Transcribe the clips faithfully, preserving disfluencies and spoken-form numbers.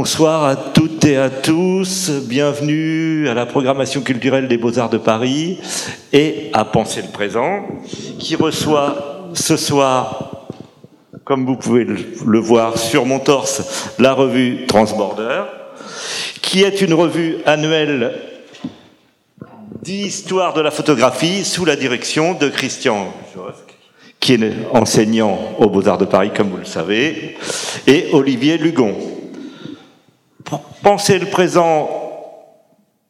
Bonsoir à toutes et à tous, bienvenue à la programmation culturelle des Beaux-Arts de Paris et à Penser le Présent, qui reçoit ce soir, comme vous pouvez le voir sur mon torse, la revue Transbordeur, qui est une revue annuelle d'histoire de la photographie sous la direction de Christian Jost, qui est enseignant aux Beaux-Arts de Paris, comme vous le savez, et Olivier Lugon. Penser le Présent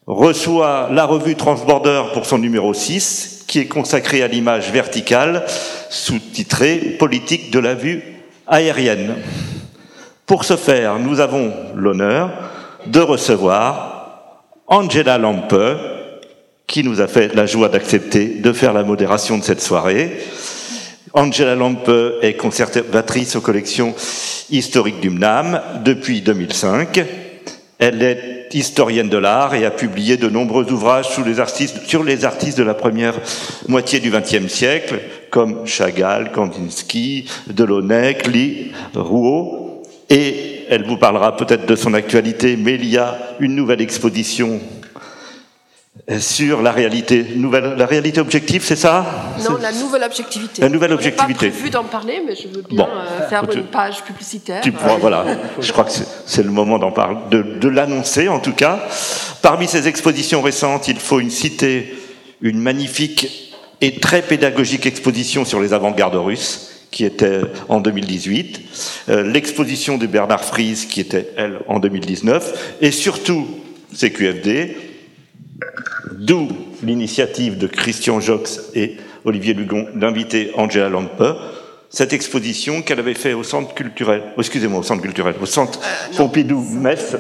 reçoit la revue Transbordeur pour son numéro six, qui est consacrée à l'image verticale, sous-titrée « Politique de la vue aérienne ». Pour ce faire, nous avons l'honneur de recevoir Angela Lampe, qui nous a fait la joie d'accepter de faire la modération de cette soirée. Angela Lampe est conservatrice aux collections historiques du M N A M depuis deux mille cinq. Elle est historienne de l'art et a publié de nombreux ouvrages sur les artistes, sur les artistes de la première moitié du XXe siècle, comme Chagall, Kandinsky, Delaunay, Klee, Rouault. Et elle vous parlera peut-être de son actualité, mais il y a une nouvelle exposition sur la réalité, nouvelle, la réalité objective, c'est ça ? Non, la nouvelle objectivité. La nouvelle objectivité. On n'a pas prévu d'en parler, mais je veux bien bon. euh, faire tu, une page publicitaire. Tu pourras, voilà. Je crois que c'est le moment d'en parler, de, de l'annoncer en tout cas. Parmi ces expositions récentes, il faut une citer une magnifique et très pédagogique exposition sur les avant-gardes russes, qui était en deux mille dix-huit, euh, l'exposition de Bernard Friese, qui était elle en deux mille dix-neuf, et surtout C Q F D. D'où l'initiative de Christian Joschke et Olivier Lugon d'inviter Angela Lampe. Cette exposition qu'elle avait faite au centre culturel, oh, excusez-moi, au centre culturel, au centre Pompidou-Metz,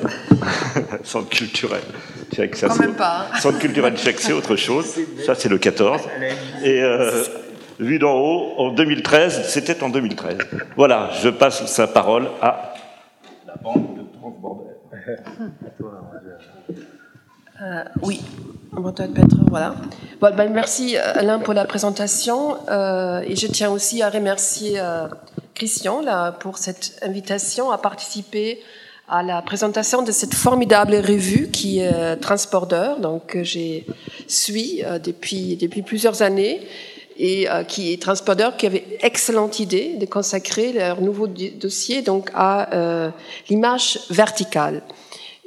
centre culturel, check, ça, quand même pas. Centre culturel check, c'est autre chose, ça c'est le quatorze, et euh, vu d'en haut, en deux mille treize, c'était en deux mille treize. Voilà, je passe sa parole à la bande de Transbordeur. À toi, Angela. Euh, oui, voilà. Bon, ben, merci Alain pour la présentation euh, et je tiens aussi à remercier euh, Christian là, pour cette invitation à participer à la présentation de cette formidable revue qui est euh, Transbordeur, donc que j'ai suis euh, depuis, depuis plusieurs années et euh, qui est Transbordeur qui avait excellente idée de consacrer leur nouveau dossier donc, à euh, l'image verticale.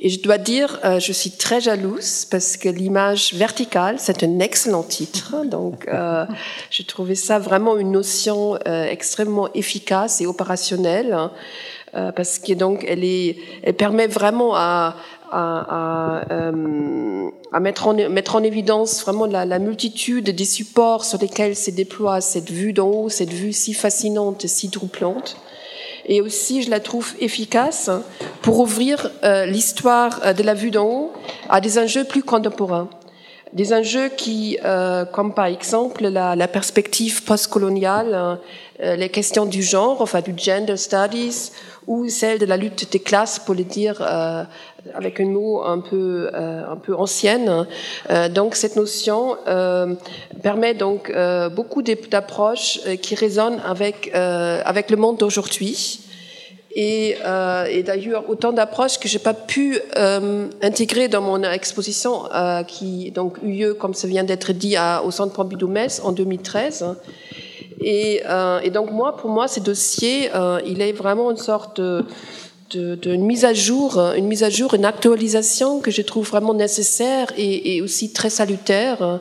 Et je dois dire, euh, je suis très jalouse parce que l'image verticale, c'est un excellent titre. Donc, euh, j'ai trouvé ça vraiment une notion euh, extrêmement efficace et opérationnelle euh, parce que donc elle est, elle permet vraiment à à, à, euh, à mettre en mettre en évidence vraiment la, la multitude des supports sur lesquels se déploie cette vue d'en haut, cette vue si fascinante, si troublante. Et aussi, je la trouve efficace pour ouvrir euh, l'histoire de la vue d'en haut à des enjeux plus contemporains. Des enjeux qui, euh, comme par exemple la, la perspective postcoloniale, euh, les questions du genre, enfin du gender studies, ou celle de la lutte des classes, pour le dire euh, avec un mot un peu euh, un peu ancienne. Euh, donc cette notion euh, permet donc euh, beaucoup d'approches qui résonnent avec euh, avec le monde d'aujourd'hui. Et, euh, et d'ailleurs autant d'approches que j'ai pas pu euh, intégrer dans mon exposition euh, qui donc eut lieu, comme ça vient d'être dit, à, au Centre Pompidou-Metz en deux mille treize. Et, euh, et donc moi, pour moi, ce dossier, euh, il est vraiment une sorte de, de, de une mise à jour, une mise à jour, une actualisation que je trouve vraiment nécessaire et, et aussi très salutaire.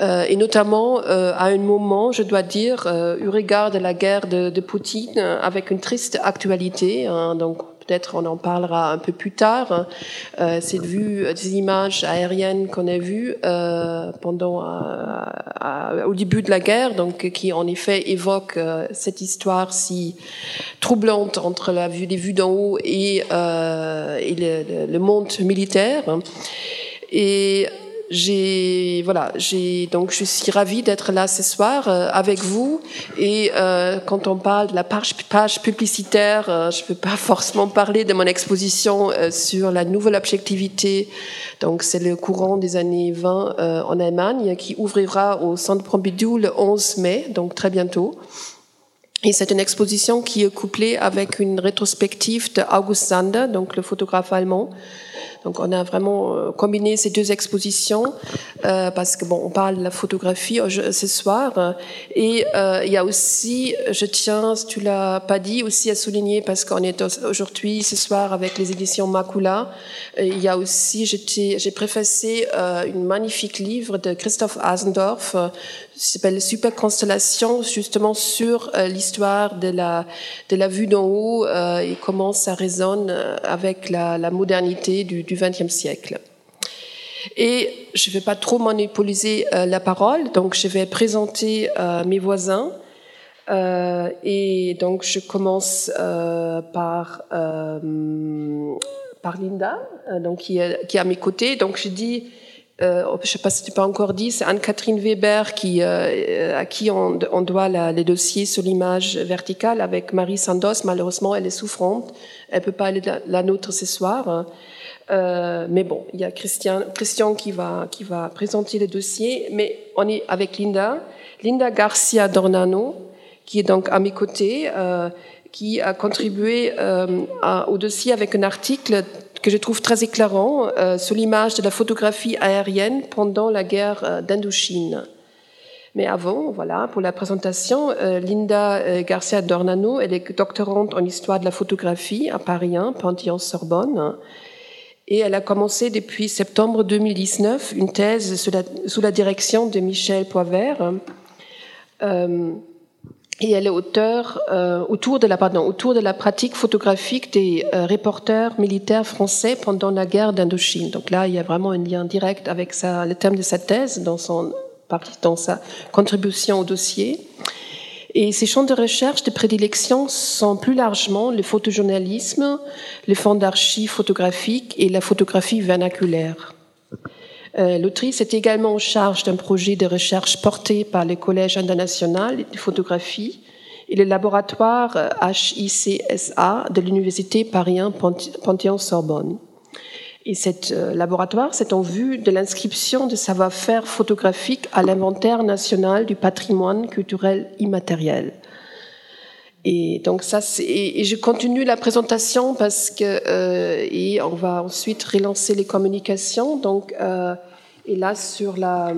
Euh, et notamment euh, à un moment, je dois dire, euh, eu regard de la guerre de, de Poutine, avec une triste actualité. Hein, donc peut-être on en parlera un peu plus tard. Euh, cette vue, des images aériennes qu'on a vues euh, pendant, euh, au début de la guerre, donc qui en effet évoque euh, cette histoire si troublante entre la vue, les vues d'en haut et, euh, et le, le monde militaire. Et j'ai voilà, j'ai donc je suis ravie d'être là ce soir euh, avec vous et euh, quand on parle de la page, page publicitaire, euh, je peux pas forcément parler de mon exposition euh, sur la nouvelle objectivité. Donc c'est le courant des années vingt euh, en Allemagne qui ouvrira au Centre Pompidou le onze mai, donc très bientôt. Et c'est une exposition qui est couplée avec une rétrospective de August Sander, donc le photographe allemand. Donc on a vraiment combiné ces deux expositions euh, parce que bon, on parle de la photographie ce soir. Et euh, il y a aussi, je tiens, tu l'as pas dit, aussi à souligner parce qu'on est aujourd'hui ce soir avec les éditions Macula. Et il y a aussi, j'ai préfacé euh, une magnifique livre de Christoph Asendorf euh, qui s'appelle Super Constellation, justement sur euh, l'histoire de la de la vue d'en haut euh, et comment ça résonne avec la, la modernité du du vingtième siècle. Et je ne vais pas trop monopoliser euh, la parole, donc je vais présenter euh, mes voisins. Euh, et donc je commence euh, par, euh, par Linda, euh, donc, qui, est, qui est à mes côtés. Donc je dis, euh, je ne sais pas si tu n'as pas encore dit, c'est Anne-Catherine Weber qui, euh, à qui on, on doit la, les dossiers sur l'image verticale avec Marie Sandoz. Malheureusement, elle est souffrante, elle ne peut pas aller la, la nôtre ce soir. Euh, mais bon, il y a Christian, Christian qui va, qui va présenter le dossier, mais on est avec Linda, Linda Garcia Dornano, qui est donc à mes côtés, euh, qui a contribué euh, à, au dossier avec un article que je trouve très éclairant euh, sur l'image de la photographie aérienne pendant la guerre d'Indochine. Mais avant, voilà, pour la présentation, euh, Linda euh, Garcia Dornano, elle est doctorante en histoire de la photographie à Paris un, Panthéon-Sorbonne. Et elle a commencé depuis septembre deux mille dix-neuf une thèse sous la, sous la direction de Michel Poivert. Euh, et elle est auteure euh, autour, de la, pardon, autour de la pratique photographique des euh, reporters militaires français pendant la guerre d'Indochine. Donc là, il y a vraiment un lien direct avec sa, le thème de sa thèse dans, son, dans sa contribution au dossier. Et ces champs de recherche de prédilection sont plus largement le photojournalisme, les fonds d'archives photographiques et la photographie vernaculaire. Euh, l'autrice est également en charge d'un projet de recherche porté par le Collège international de photographie et le laboratoire H I C S A de l'Université Paris un Panthéon-Sorbonne. Et ce euh, laboratoire, c'est en vue de l'inscription de savoir-faire photographique à l'inventaire national du patrimoine culturel immatériel. Et donc ça, c'est, et, et je continue la présentation parce que euh, et on va ensuite relancer les communications. Donc euh, et là sur la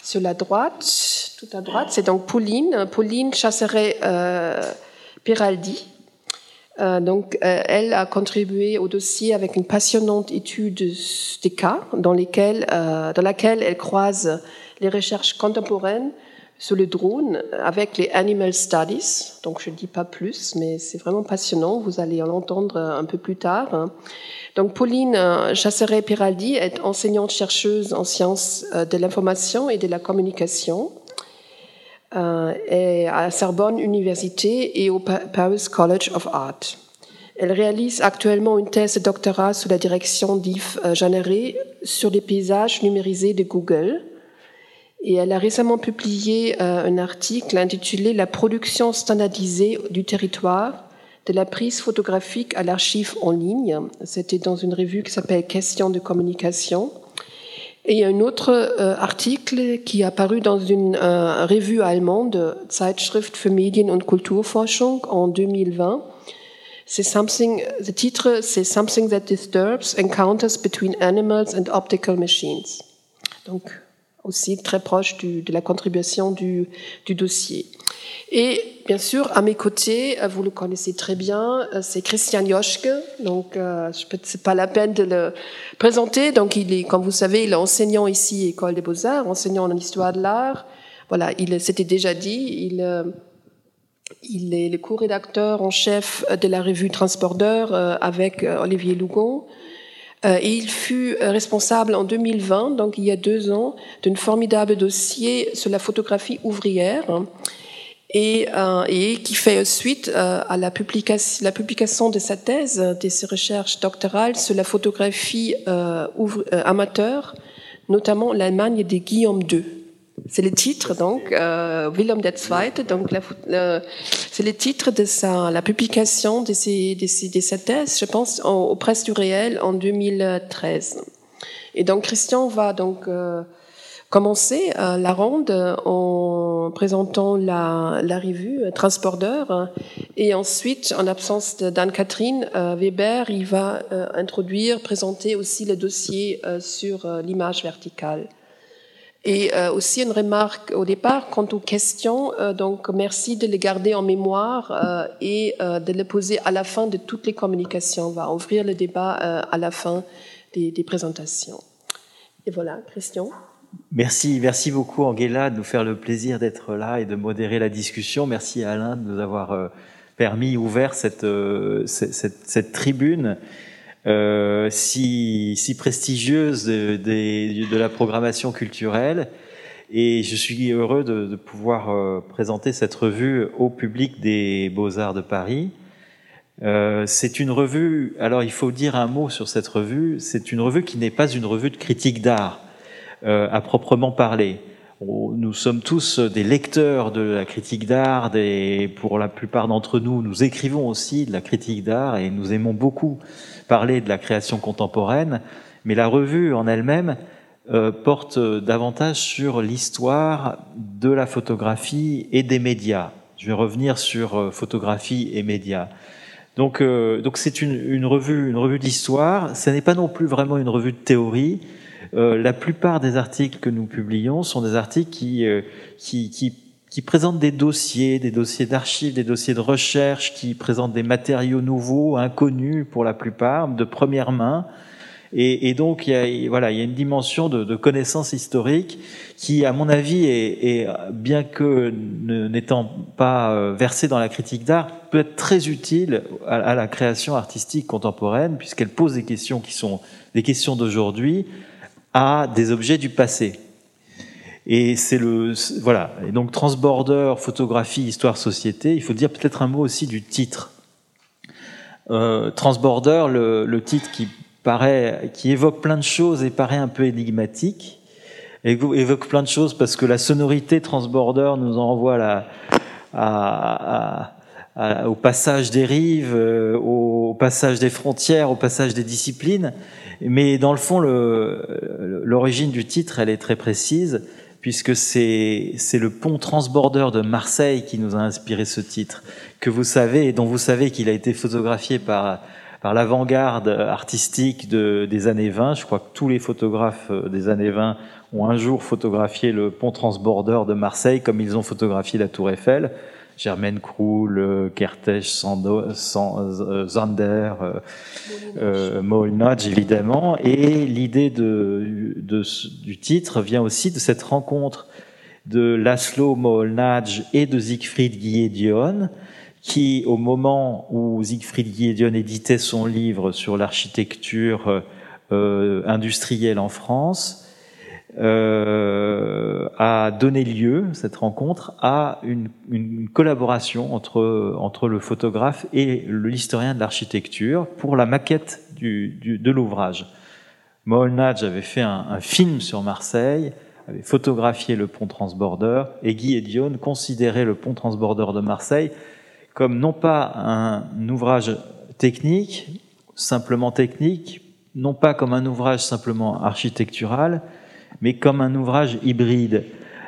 sur la droite, tout à droite, c'est donc Pauline, Pauline Chasseray-Peraldi. Euh, donc, euh, elle a contribué au dossier avec une passionnante étude des cas dans, lesquels, euh, dans laquelle elle croise les recherches contemporaines sur le drone avec les animal studies. Donc, je ne dis pas plus, mais c'est vraiment passionnant. Vous allez en entendre un peu plus tard. Donc, Pauline Chasseray-Peraldi est enseignante-chercheuse en sciences de l'information et de la communication. Euh, et à la Sorbonne Université et au Paris College of Art. Elle réalise actuellement une thèse de doctorat sous la direction d'Yves Jeanneret sur les paysages numérisés de Google. Et elle a récemment publié euh, un article intitulé « La production standardisée du territoire, de la prise photographique à l'archive en ligne ». C'était dans une revue qui s'appelle « Questions de communication ». Et il y a un autre euh, article qui est apparu dans une euh, revue allemande, Zeitschrift für Medien- und Kulturforschung, en deux mille vingt. C'est something, le titre, c'est « Something that disturbs encounters between animals and optical machines ». Donc, aussi très proche du, de la contribution du, du dossier. Et bien sûr, à mes côtés, vous le connaissez très bien, c'est Christian Joschke. Donc, euh, c'est pas la peine de le présenter. Donc, il est, comme vous savez, il est enseignant ici, École des Beaux-Arts, enseignant en histoire de l'art. Voilà, il s'était déjà dit, il, euh, il est le co-rédacteur en chef de la revue Transbordeur euh, avec euh, Olivier Lugon. Et il fut responsable en deux mille vingt, donc il y a deux ans, d'un formidable dossier sur la photographie ouvrière et, euh, et qui fait suite euh, à la publication, la publication de sa thèse, de ses recherches doctorales sur la photographie euh, ouvri- euh, amateur, notamment l'Allemagne de Guillaume deux. C'est le titre, donc, euh, Wilhelm deux, donc la, la, c'est le titre de sa, la publication de, ses, de, ses, de sa thèse, je pense, en, aux presses du réel en deux mille treize. Et donc, Christian va donc euh, commencé euh, la ronde en présentant la, la revue Transbordeur, et ensuite, en l'absence d'Anne-Catherine euh, Weber, il va euh, introduire, présenter aussi le dossier euh, sur euh, l'image verticale. Et euh, aussi une remarque au départ quant aux questions, euh, donc merci de les garder en mémoire euh, et euh, de les poser à la fin de toutes les communications. On va ouvrir le débat euh, à la fin des, des présentations. Et voilà, Christian. Merci, merci beaucoup Angela de nous faire le plaisir d'être là et de modérer la discussion. Merci à Alain de nous avoir euh, permis, ouvert cette, euh, cette, cette, cette tribune. Euh, si, si prestigieuse de, de, de la programmation culturelle, et je suis heureux de, de pouvoir euh, présenter cette revue au public des Beaux-Arts de Paris. Euh, c'est une revue, alors il faut dire un mot sur cette revue, c'est une revue qui n'est pas une revue de critique d'art euh, à proprement parler. Nous sommes tous des lecteurs de la critique d'art, des, pour la plupart d'entre nous, nous écrivons aussi de la critique d'art et nous aimons beaucoup parler de la création contemporaine, mais la revue en elle-même euh, porte davantage sur l'histoire de la photographie et des médias. Je vais revenir sur euh, photographie et médias. Donc, euh, donc c'est une, une revue, une revue d'histoire, ce n'est pas non plus vraiment une revue de théorie. Euh, la plupart des articles que nous publions sont des articles qui, euh, qui, qui, qui présentent des dossiers, des dossiers d'archives, des dossiers de recherche, qui présentent des matériaux nouveaux, inconnus pour la plupart, de première main. Et, et donc, il y a, voilà, il y a une dimension de, de connaissance historique qui, à mon avis, est, est, bien que ne, n'étant pas versée dans la critique d'art, peut être très utile à, à la création artistique contemporaine, puisqu'elle pose des questions qui sont des questions d'aujourd'hui, à des objets du passé. Et c'est le, voilà. Et donc, Transbordeur, photographie, histoire, société. Il faut dire peut-être un mot aussi du titre. Euh, Transbordeur, le, le titre qui paraît, qui évoque plein de choses et paraît un peu énigmatique. Évoque plein de choses parce que la sonorité Transbordeur nous en renvoie à la, à, à, à, au passage des rives, euh, au passage des frontières, au passage des disciplines. Mais dans le fond, le, l'origine du titre, elle est très précise, puisque c'est, c'est le pont transbordeur de Marseille qui nous a inspiré ce titre, que vous savez, et dont vous savez qu'il a été photographié par, par l'avant-garde artistique de, des années vingt. Je crois que tous les photographes des années vingt ont un jour photographié le pont transbordeur de Marseille, comme ils ont photographié la Tour Eiffel. Germaine Krull, Kertész, Sando, San, Sander, euh, Moholy-Nagy, évidemment. Et l'idée de, de, du titre vient aussi de cette rencontre de László Moholy-Nagy et de Siegfried Giedion, qui, au moment où Siegfried Giedion éditait son livre sur l'architecture euh, industrielle en France, Euh, a donné lieu, cette rencontre, à une, une collaboration entre, entre le photographe et l'historien de l'architecture pour la maquette du, du, de l'ouvrage. Moholy-Nagy avait fait un, un film sur Marseille, avait photographié le pont transbordeur, et Giedion considérait le pont transbordeur de Marseille comme non pas un ouvrage technique, simplement technique, non pas comme un ouvrage simplement architectural, mais comme un ouvrage hybride,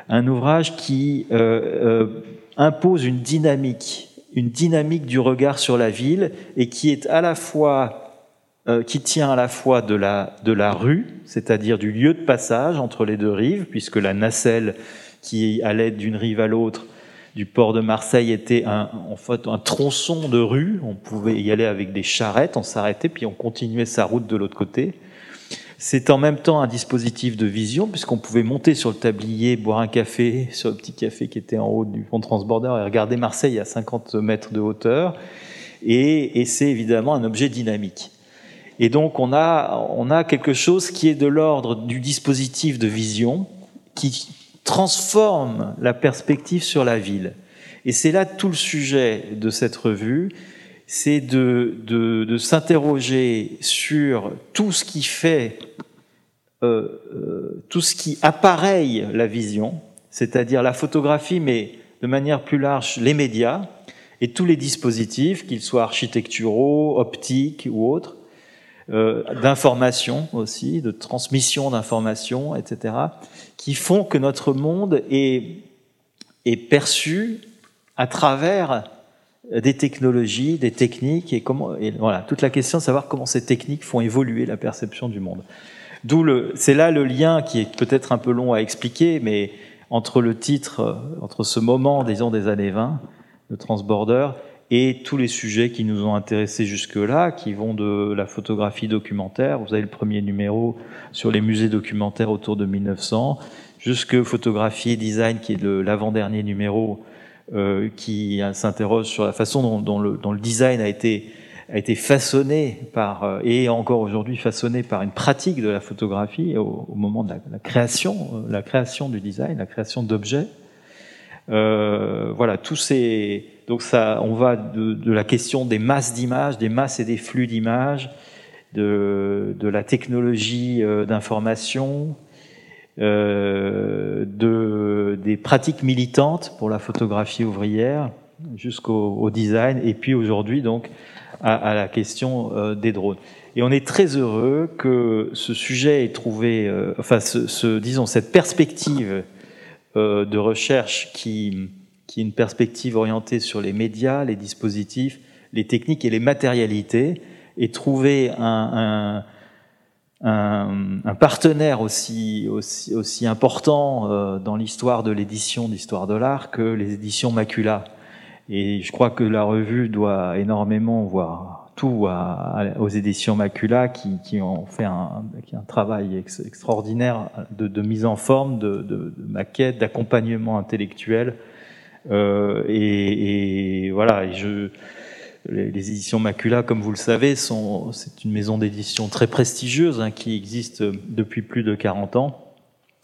un ouvrage qui euh, euh, impose une dynamique, une dynamique du regard sur la ville, et qui est à la fois, euh, qui tient à la fois de la de la rue, c'est-à-dire du lieu de passage entre les deux rives, puisque la nacelle qui allait d'une rive à l'autre du port de Marseille était un, en fait un tronçon de rue. On pouvait y aller avec des charrettes, on s'arrêtait puis on continuait sa route de l'autre côté. C'est en même temps un dispositif de vision, puisqu'on pouvait monter sur le tablier, boire un café, sur le petit café qui était en haut du pont transbordeur, et regarder Marseille à cinquante mètres de hauteur. Et, et c'est évidemment un objet dynamique. Et donc on a, on a quelque chose qui est de l'ordre du dispositif de vision, qui transforme la perspective sur la ville. Et c'est là tout le sujet de cette revue, c'est de, de, de s'interroger sur tout ce qui fait, euh, euh, tout ce qui appareille la vision, c'est-à-dire la photographie, mais de manière plus large, les médias et tous les dispositifs, qu'ils soient architecturaux, optiques ou autres, euh, d'information aussi, de transmission d'informations, et cetera, qui font que notre monde est, est perçu à travers des technologies, des techniques, et comment, et voilà, toute la question de savoir comment ces techniques font évoluer la perception du monde. D'où le, c'est là le lien qui est peut-être un peu long à expliquer, mais entre le titre, entre ce moment, disons, des années vingt, le Transbordeur, et tous les sujets qui nous ont intéressés jusque-là, qui vont de la photographie documentaire, vous avez le premier numéro sur les musées documentaires autour de mille neuf cents, jusque photographie et design, qui est de l'avant-dernier numéro, euh, qui s'interroge sur la façon dont, dont, le, dont le design a été, a été façonné par, et encore aujourd'hui façonné par une pratique de la photographie au, au moment de la, la création, la création du design, la création d'objets. Euh, voilà, tous ces... Donc ça, on va de, de la question des masses d'images, des masses et des flux d'images, de, de la technologie euh, d'information, euh, de, des pratiques militantes pour la photographie ouvrière, jusqu'au au design, et puis aujourd'hui donc à, à la question euh, des drones. Et on est très heureux que ce sujet ait trouvé, euh, enfin, ce, ce, disons cette perspective euh, de recherche qui qui est une perspective orientée sur les médias, les dispositifs, les techniques et les matérialités, et trouver un, un, un, un partenaire aussi, aussi, aussi important dans l'histoire de l'édition d'Histoire de l'Art que les éditions Macula. Et je crois que la revue doit énormément, voire tout, à, à, aux éditions Macula, qui, qui ont fait un, qui un travail ex, extraordinaire de, de mise en forme, de, de, de maquette, d'accompagnement intellectuel. Euh, et, et voilà, je, les, les éditions Macula, comme vous le savez, sont, c'est une maison d'édition très prestigieuse, hein, qui existe depuis plus de quarante ans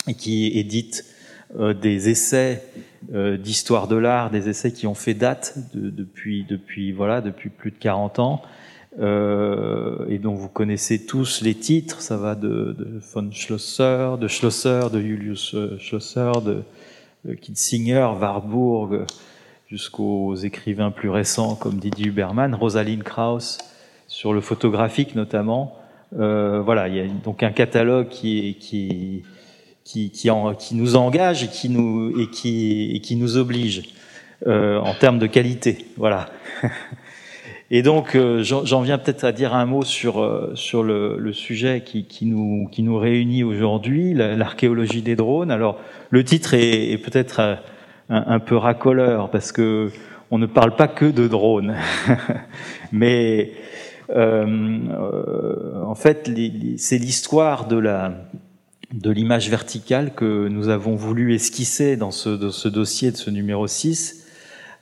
et qui édite euh, des essais euh, d'histoire de l'art, des essais qui ont fait date de, depuis, depuis, voilà, depuis plus de quarante ans. Euh, et donc vous connaissez tous les titres, ça va de, de von Schlosser, de Schlosser, de Julius Schlosser, de Kitzinger, Warburg, jusqu'aux écrivains plus récents comme Didier Huberman, Rosaline Krauss, sur le photographique notamment. Euh, voilà, il y a donc un catalogue qui, qui, qui, qui, en, qui nous engage et qui nous, et qui, et qui nous oblige euh, en termes de qualité. Voilà. Et donc, euh, j'en, j'en viens peut-être à dire un mot sur, sur le, le sujet qui, qui, nous, qui nous réunit aujourd'hui, l'archéologie des drones. Alors, le titre est, est peut-être un, un peu racoleur, parce que on ne parle pas que de drones. Mais euh, euh, en fait, les, les, c'est l'histoire de, la, de l'image verticale que nous avons voulu esquisser dans ce, de ce dossier de ce numéro six.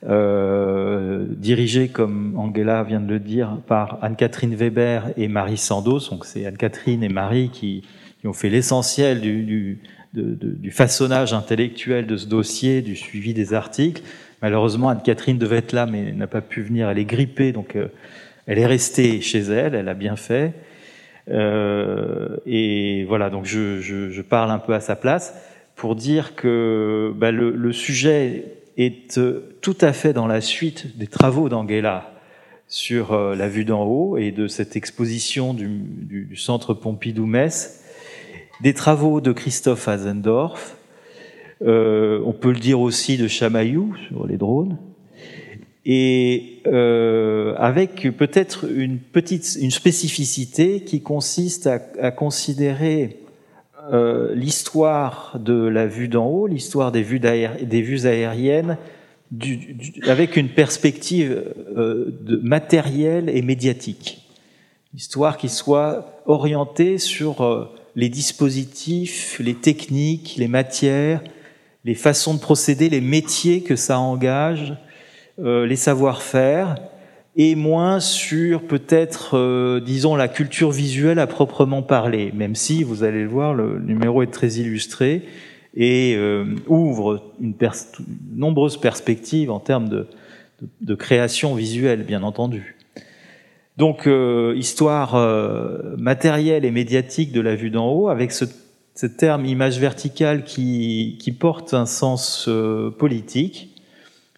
Euh, dirigée, comme Angela vient de le dire, par Anne-Catherine Weber et Marie Sandoz. Donc c'est Anne-Catherine et Marie qui, qui ont fait l'essentiel du, du, de, de, du façonnage intellectuel de ce dossier, du suivi des articles. Malheureusement, Anne-Catherine devait être là, mais n'a pas pu venir. Elle est grippée, donc euh, elle est restée chez elle. Elle a bien fait. Euh, et voilà, donc je, je, je parle un peu à sa place pour dire que bah, le, le sujet est tout à fait dans la suite des travaux d'Angela sur euh, la vue d'en haut et de cette exposition du, du, du centre Pompidou-Metz, des travaux de Christoph Asendorf, euh, on peut le dire aussi de Chamaillou sur les drones, et euh, avec peut-être une petite une spécificité qui consiste à, à considérer Euh, l'histoire de la vue d'en haut, l'histoire des vues, des vues aériennes, du, du, avec une perspective euh, de, matérielle et médiatique. L'histoire qui soit orientée sur euh, les dispositifs, les techniques, les matières, les façons de procéder, les métiers que ça engage, euh, les savoir-faire, et moins sur peut-être, euh, disons, la culture visuelle à proprement parler, même si, vous allez le voir, le numéro est très illustré et euh, ouvre une pers- nombreuses perspectives en termes de, de, de création visuelle, bien entendu. Donc, euh, histoire euh, matérielle et médiatique de la vue d'en haut, avec ce, ce terme image verticale qui, qui porte un sens euh, politique,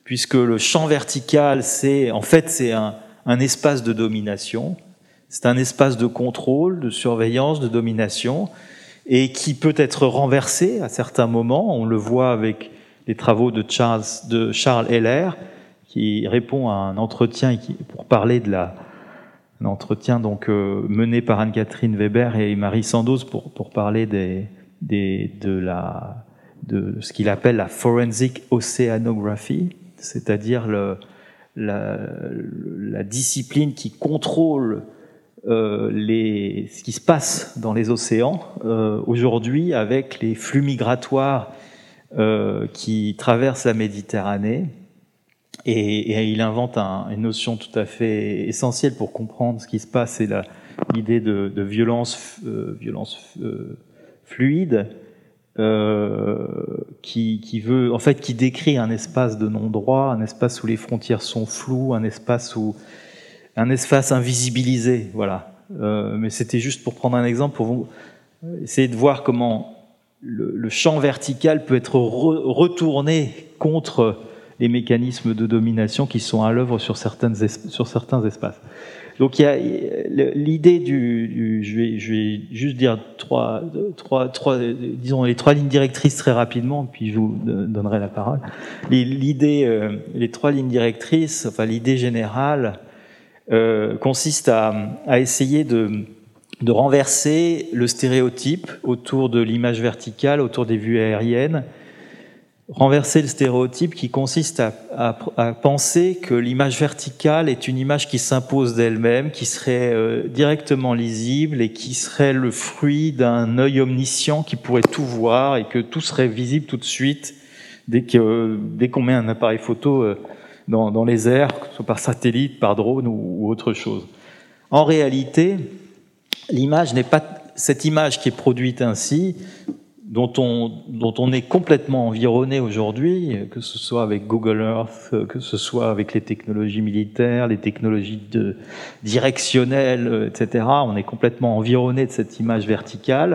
puisque le champ vertical, c'est en fait c'est un, un espace de domination, C'est un espace de contrôle, de surveillance, de domination, et qui peut être renversé à certains moments. On le voit avec les travaux de Charles, de Charles Heller, qui répond à un entretien qui, pour parler de la, un entretien donc euh, mené par Anne-Catherine Weber et Marie Sandoz pour pour parler des, des de la de ce qu'il appelle la Forensic Oceanography, c'est-à-dire le, la, la discipline qui contrôle euh, les, ce qui se passe dans les océans euh, aujourd'hui avec les flux migratoires euh, qui traversent la Méditerranée. Et, et il invente un, une notion tout à fait essentielle pour comprendre ce qui se passe, c'est la, l'idée de, de violence, euh, violence euh, fluide, Euh, qui, qui veut, en fait, qui décrit un espace de non-droit, un espace où les frontières sont floues, un espace où, un espace invisibilisé, voilà. Euh, mais c'était juste pour prendre un exemple, pour vous essayer de voir comment le, le champ vertical peut être re, retourné contre les mécanismes de domination qui sont à l'œuvre sur certaines, sur certains espaces. Donc il y a l'idée du, du je, vais, je vais juste dire trois, trois, trois, disons les trois lignes directrices très rapidement, puis je vous donnerai la parole. L'idée, les trois lignes directrices, enfin l'idée générale euh, consiste à, à essayer de, de renverser le stéréotype autour de l'image verticale, autour des vues aériennes, renverser le stéréotype qui consiste à, à, à penser que l'image verticale est une image qui s'impose d'elle-même, qui serait euh, directement lisible et qui serait le fruit d'un œil omniscient qui pourrait tout voir et que tout serait visible tout de suite dès que euh, dès qu'on met un appareil photo euh, dans, dans les airs, que ce soit par satellite, par drone ou, ou autre chose. En réalité, l'image n'est pas cette image qui est produite ainsi, Dont on, dont on est complètement environné aujourd'hui, que ce soit avec Google Earth, que ce soit avec les technologies militaires, les technologies de, directionnelles, et cetera. On est complètement environné de cette image verticale.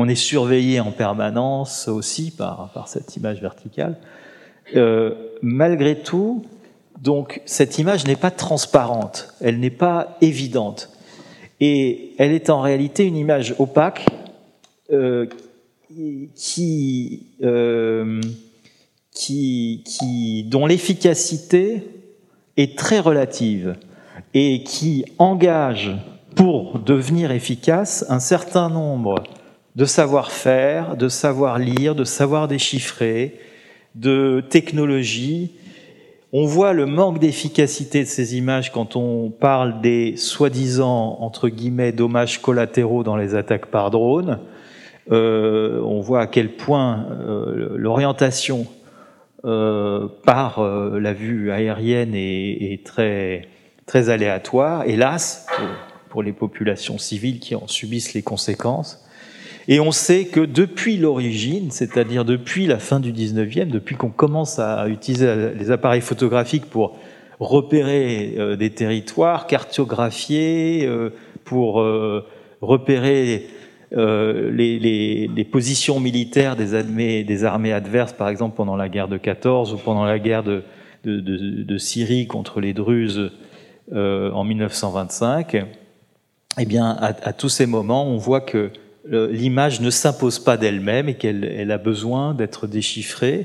On est surveillé en permanence aussi par, par cette image verticale. Euh, malgré tout, donc, cette image n'est pas transparente, elle n'est pas évidente. Et elle est en réalité une image opaque, euh, Qui, euh, qui, qui, dont l'efficacité est très relative et qui engage pour devenir efficace un certain nombre de savoir-faire, de savoir-lire, de savoir-déchiffrer, de technologies. On voit le manque d'efficacité de ces images quand on parle des soi-disant, entre guillemets, dommages collatéraux dans les attaques par drone. Euh, on voit à quel point euh, l'orientation euh, par euh, la vue aérienne est, est très, très aléatoire, hélas, pour les populations civiles qui en subissent les conséquences. Et on sait que depuis l'origine, c'est-à-dire depuis la fin du dix-neuvième, depuis qu'on commence à utiliser les appareils photographiques pour repérer euh, des territoires, cartographier, euh, pour euh, repérer... Euh, les, les, les positions militaires des armées, des armées adverses, par exemple pendant la guerre de quatorze ou pendant la guerre de, de, de, de Syrie contre les Druzes euh, en mille neuf cent vingt-cinq, eh bien, à, à tous ces moments, on voit que le, l'image ne s'impose pas d'elle-même et qu'elle elle a besoin d'être déchiffrée,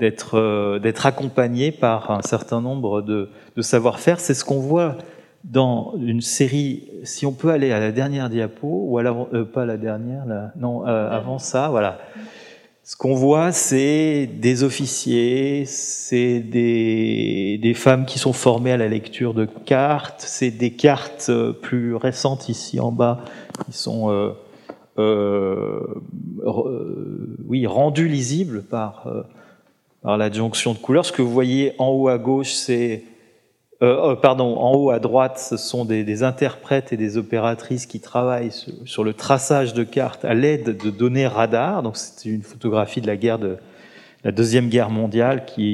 d'être, euh, d'être accompagnée par un certain nombre de, de savoir-faire. C'est ce qu'on voit dans une série, si on peut aller à la dernière diapo, ou à l'avant, euh, pas la dernière, là, non, euh, avant ça, voilà. Ce qu'on voit, c'est des officiers, c'est des, des femmes qui sont formées à la lecture de cartes, c'est des cartes plus récentes ici en bas, qui sont, euh, euh, euh, oui, rendues lisibles par, euh, par l'adjonction de couleurs. Ce que vous voyez en haut à gauche, c'est Euh, pardon, en haut à droite, ce sont des, des interprètes et des opératrices qui travaillent sur, sur le traçage de cartes à l'aide de données radar. Donc, c'est une photographie de la guerre de la Deuxième Guerre mondiale qui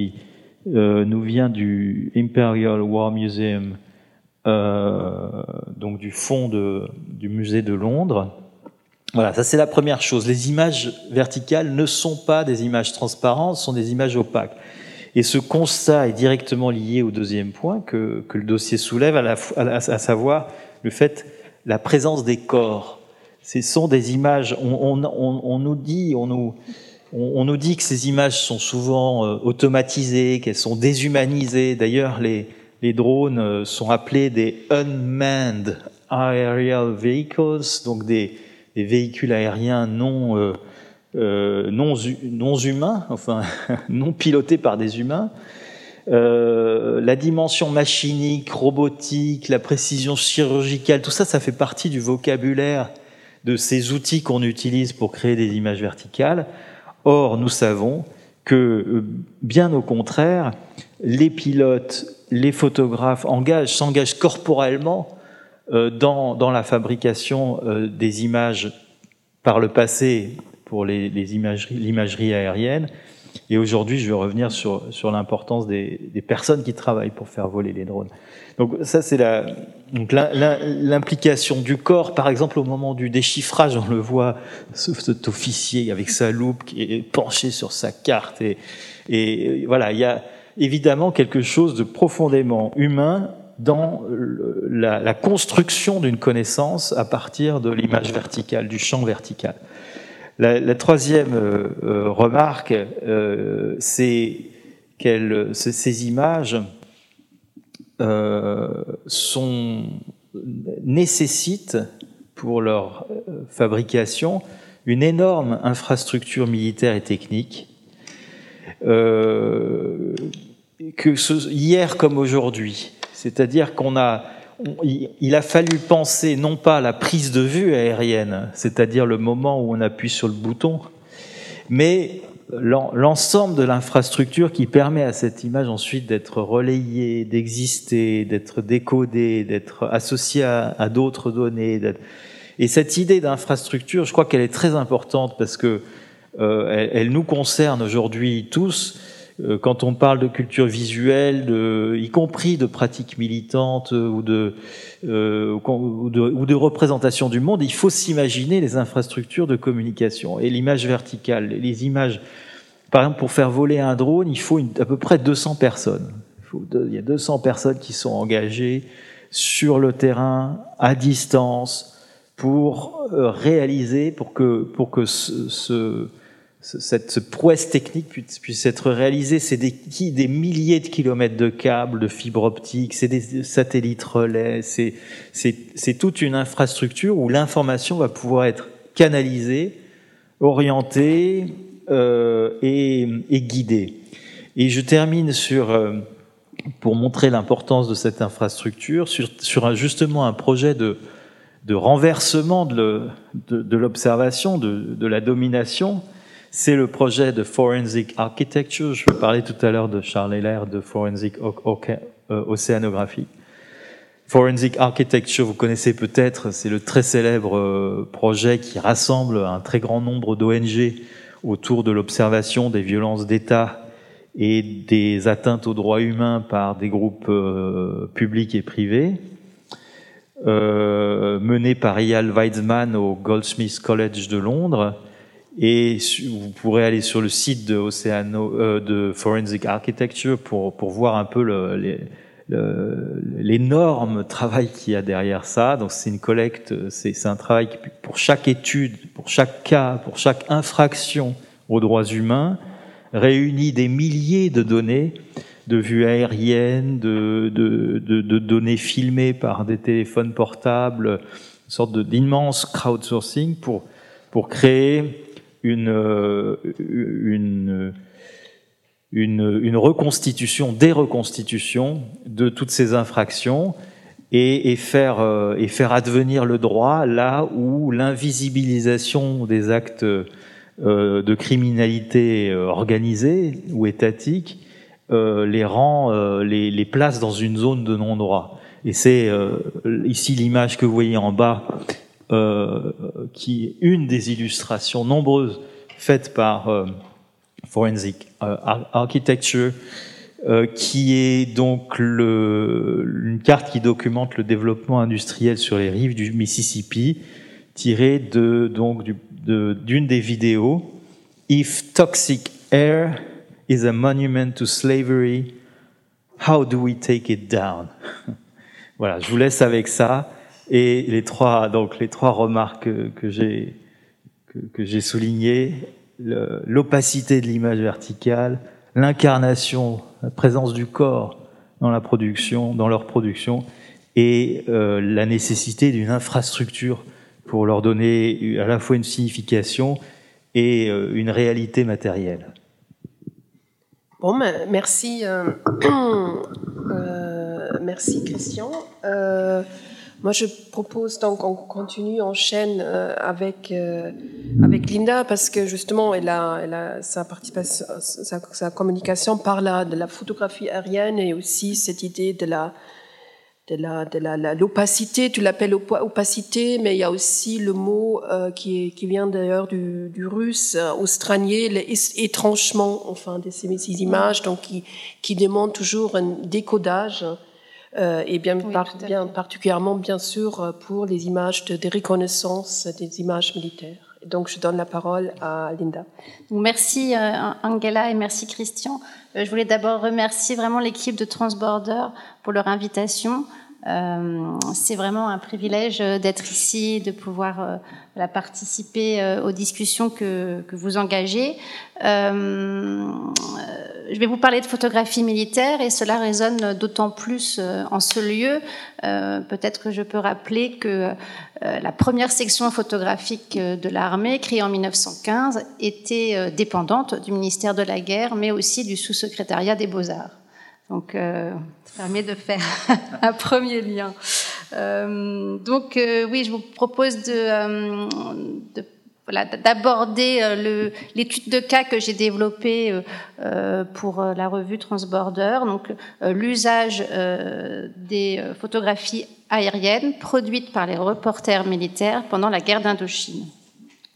euh, nous vient du Imperial War Museum, euh, donc du fond de, du musée de Londres. Voilà, ça c'est la première chose. Les images verticales ne sont pas des images transparentes, ce sont des images opaques. Et ce constat est directement lié au deuxième point que, que le dossier soulève, à, la, à, à savoir le fait la présence des corps. Ce sont des images, on, on, on, on nous dit, on nous... On nous dit que ces images sont souvent automatisées, qu'elles sont déshumanisées. D'ailleurs, les, les drones sont appelés des unmanned aerial vehicles, donc des, des véhicules aériens non, euh, euh, non, non humains, enfin non pilotés par des humains. Euh, la dimension machinique, robotique, la précision chirurgicale, tout ça, ça fait partie du vocabulaire de ces outils qu'on utilise pour créer des images verticales. Or, nous savons que, bien au contraire, les pilotes, les photographes engagent, s'engagent corporellement dans, dans la fabrication des images par le passé pour les, les imageries, l'imagerie aérienne. Et aujourd'hui, je vais revenir sur, sur l'importance des, des personnes qui travaillent pour faire voler les drones. Donc ça, c'est la, donc la, la, l'implication du corps. Par exemple, au moment du déchiffrage, on le voit, cet officier avec sa loupe qui est penché sur sa carte. Et, et voilà, il y a évidemment quelque chose de profondément humain dans le, la, la construction d'une connaissance à partir de l'image verticale, du champ vertical. La, la troisième euh, remarque, euh, c'est que ces images euh, sont, nécessitent pour leur fabrication une énorme infrastructure militaire et technique. Euh, que ce, hier comme aujourd'hui, c'est-à-dire qu'on a Il a fallu penser non pas à la prise de vue aérienne, c'est-à-dire le moment où on appuie sur le bouton, mais l'ensemble de l'infrastructure qui permet à cette image ensuite d'être relayée, d'exister, d'être décodée, d'être associée à, à d'autres données. Et cette idée d'infrastructure, je crois qu'elle est très importante parce que euh, elle, elle nous concerne aujourd'hui tous. Quand on parle de culture visuelle, de, y compris de pratiques militantes ou de, euh, ou de, ou de représentation du monde, il faut s'imaginer les infrastructures de communication et l'image verticale. Les images, par exemple, pour faire voler un drone, il faut une, à peu près deux cents personnes. Il, faut de, il y a deux cents personnes qui sont engagées sur le terrain, à distance, pour réaliser, pour que, pour que ce... ce cette prouesse technique puisse, puisse être réalisée. C'est des, des milliers de kilomètres de câbles, de fibres optiques, c'est des satellites relais, c'est, c'est, c'est toute une infrastructure où l'information va pouvoir être canalisée, orientée euh, et, et guidée. Et je termine sur, euh, pour montrer l'importance de cette infrastructure, sur, sur un, justement un projet de, de renversement de, le, de, de l'observation, de, de la domination. C'est le projet de Forensic Architecture. Je parlais tout à l'heure de Charles Heller, de Forensic Oceanography. Forensic Architecture, vous connaissez peut-être, c'est le très célèbre projet qui rassemble un très grand nombre d'O N G autour de l'observation des violences d'État et des atteintes aux droits humains par des groupes euh, publics et privés. Euh, mené par Eyal Weizmann au Goldsmiths College de Londres. Et vous pourrez aller sur le site de, Oceano, euh, de Forensic Architecture pour, pour voir un peu le, le, le, l'énorme travail qu'il y a derrière ça. Donc c'est une collecte, c'est, c'est un travail qui, pour chaque étude, pour chaque cas, pour chaque infraction aux droits humains, réunit des milliers de données, de vues aériennes, de, de, de, de données filmées par des téléphones portables, une sorte de, d'immense crowdsourcing pour, pour créer... Une, une, une, une reconstitution, des reconstitutions de toutes ces infractions et, et, faire, et faire advenir le droit là où l'invisibilisation des actes de criminalité organisée ou étatique les rend, les, les place dans une zone de non-droit. Et c'est ici l'image que vous voyez en bas, Euh, qui est une des illustrations nombreuses faites par euh, Forensic euh, Architecture, euh, qui est donc le, une carte qui documente le développement industriel sur les rives du Mississippi, tirée de, donc, du, de, d'une des vidéos « If toxic air is a monument to slavery, how do we take it down ?» Voilà, je vous laisse avec ça. Et les trois, donc les trois remarques que, que j'ai que, que j'ai soulignées, le, l'opacité de l'image verticale, l'incarnation, la présence du corps dans la production, dans leur production, et euh, la nécessité d'une infrastructure pour leur donner à la fois une signification et euh, une réalité matérielle. Bon, ben, merci, euh, euh, merci Christian. Euh, moi, je propose donc qu'on continue, on enchaîne euh, avec euh, avec Linda, parce que justement, elle a, elle a sa participation, sa, sa communication parle de la photographie aérienne et aussi cette idée de la de la de la, la l'opacité. Tu l'appelles opacité, mais il y a aussi le mot euh, qui est, qui vient d'ailleurs du du russe euh, ostranier, l'étranchement enfin de ces, ces images, donc qui qui demande toujours un décodage euh, et bien, oui, par, bien particulièrement bien sûr pour les images de, de reconnaissance des images militaires. Et donc je donne la parole à Linda. Merci euh, Angela et merci Christian. Je voulais d'abord remercier vraiment l'équipe de Transbordeur pour leur invitation. Euh, c'est vraiment un privilège d'être ici, de pouvoir euh, voilà, participer euh, aux discussions que, que vous engagez. Euh, je vais vous parler de photographie militaire et cela résonne d'autant plus euh, en ce lieu. Euh, peut-être que je peux rappeler que euh, la première section photographique de l'armée, créée en mille neuf cent quinze, était euh, dépendante du ministère de la Guerre, mais aussi du sous-secrétariat des Beaux-Arts. Donc, euh, ça permet de faire un premier lien. Euh, donc, euh, oui, je vous propose de, euh, de voilà, d'aborder euh, le, l'étude de cas que j'ai développée euh, pour la revue Transbordeur. Donc, euh, l'usage euh, des photographies aériennes produites par les reporters militaires pendant la guerre d'Indochine.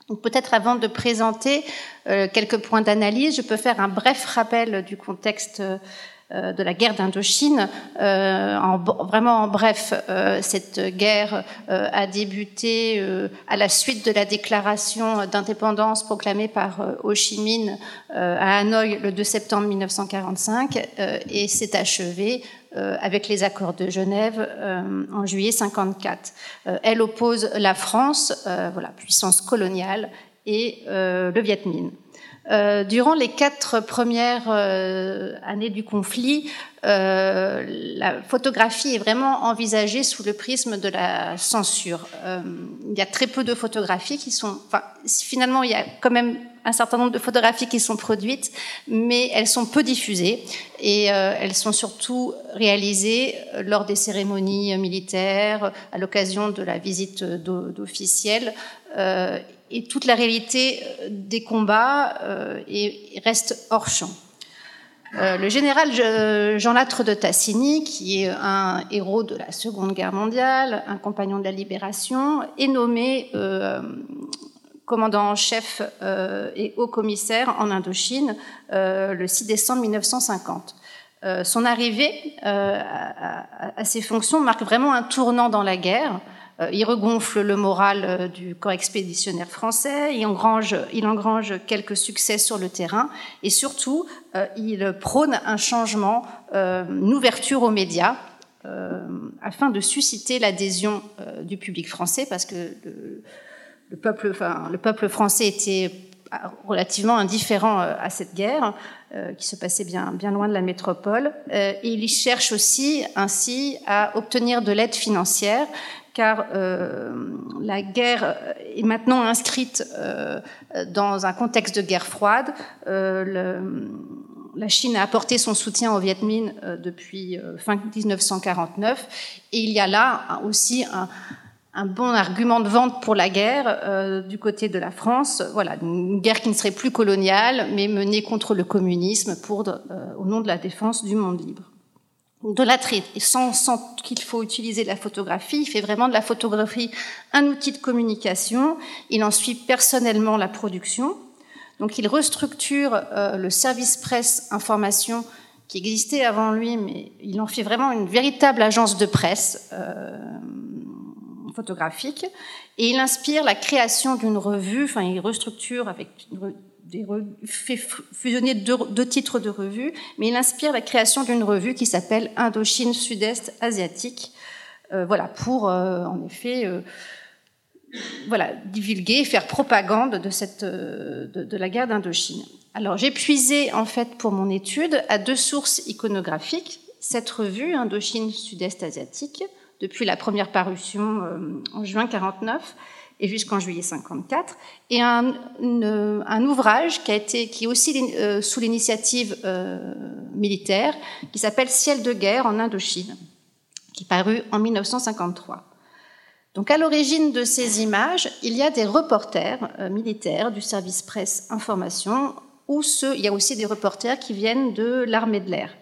Donc, peut-être avant de présenter euh, quelques points d'analyse, je peux faire un bref rappel du contexte. Euh, de la guerre d'Indochine. Euh, en, vraiment en bref, euh, cette guerre euh, a débuté euh, à la suite de la déclaration d'indépendance proclamée par euh, Ho Chi Minh euh, à Hanoï le deux septembre mille neuf cent quarante-cinq euh, et s'est achevée euh, avec les accords de Genève euh, en juillet cinquante-quatre. Euh, elle oppose la France, euh, voilà, puissance coloniale, et euh, le Viet Minh. Euh, durant les quatre premières euh, années du conflit, euh, la photographie est vraiment envisagée sous le prisme de la censure. Euh, il y a très peu de photographies qui sont... Enfin, finalement, il y a quand même un certain nombre de photographies qui sont produites, mais elles sont peu diffusées et euh, elles sont surtout réalisées lors des cérémonies militaires, à l'occasion de la visite d'officiels, euh, et toute la réalité des combats euh, et reste hors champ. Euh, le général Jean Lattre de Tassigny, qui est un héros de la Seconde Guerre mondiale, un compagnon de la Libération, est nommé euh, commandant en chef euh, et haut commissaire en Indochine euh, le six décembre mille neuf cent cinquante. Euh, son arrivée euh, à, à, à ces fonctions marque vraiment un tournant dans la guerre. Il regonfle le moral du corps expéditionnaire français, il engrange, il engrange quelques succès sur le terrain et surtout, euh, il prône un changement, euh, une ouverture aux médias euh, afin de susciter l'adhésion euh, du public français, parce que le, le, peuple, enfin, le peuple français était relativement indifférent euh, à cette guerre euh, qui se passait bien, bien loin de la métropole. Euh, et il cherche aussi ainsi à obtenir de l'aide financière, car euh, la guerre est maintenant inscrite euh, dans un contexte de guerre froide. Euh, le, la Chine a apporté son soutien au Viet Minh euh, depuis euh, fin mille neuf cent quarante-neuf, et il y a là aussi un, un bon argument de vente pour la guerre euh, du côté de la France. Voilà, une guerre qui ne serait plus coloniale, mais menée contre le communisme pour, euh, au nom de la défense du monde libre. De la traite, sans, sans qu'il faut utiliser la photographie, il fait vraiment de la photographie un outil de communication. Il en suit personnellement la production. Donc il restructure euh, le service presse information qui existait avant lui, mais il en fait vraiment une véritable agence de presse euh, photographique. Et il inspire la création d'une revue, enfin il restructure avec une revue, Des revues, fait fusionner deux, deux titres de revues, mais il inspire la création d'une revue qui s'appelle Indochine Sud-Est Asiatique, euh, voilà, pour, euh, en effet, euh, voilà, divulguer, faire propagande de, cette, euh, de, de la guerre d'Indochine. Alors, j'ai puisé, en fait, pour mon étude, à deux sources iconographiques, cette revue Indochine Sud-Est Asiatique, depuis la première parution euh, en juin mille neuf cent quarante-neuf et jusqu'en juillet mille neuf cent cinquante-quatre, et un, une, un ouvrage qui a été, qui est aussi euh, sous l'initiative euh, militaire, qui s'appelle « Ciel de guerre en Indochine », qui est paru en mille neuf cent cinquante-trois. Donc, à l'origine de ces images, il y a des reporters euh, militaires du service presse information, où ce, il y a aussi des reporters qui viennent de l'armée de l'air.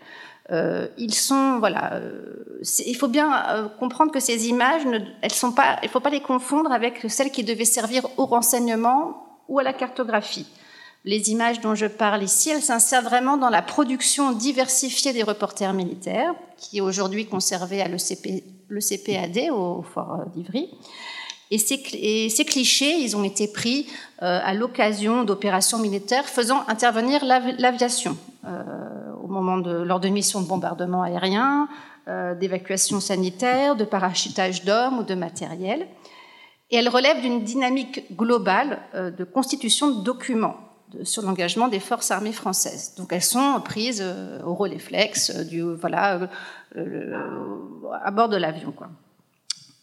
Euh, ils sont, voilà, euh, il faut bien euh, comprendre que ces images, ne, elles sont pas, il ne faut pas les confondre avec celles qui devaient servir au renseignement ou à la cartographie. Les images dont je parle ici, elles s'insèrent vraiment dans la production diversifiée des reporters militaires, qui est aujourd'hui conservée à l'E C P A D, au Fort d'Ivry. Et ces, et ces clichés, ils ont été pris euh, à l'occasion d'opérations militaires faisant intervenir l'av- l'aviation, euh, au moment de, lors de missions de bombardement aérien, euh, d'évacuation sanitaire, de parachutage d'hommes ou de matériel. Et elle relève d'une dynamique globale euh, de constitution de documents de, sur l'engagement des forces armées françaises. Donc elles sont prises euh, au réflexe, euh, du, voilà, euh, euh, à bord de l'avion, quoi.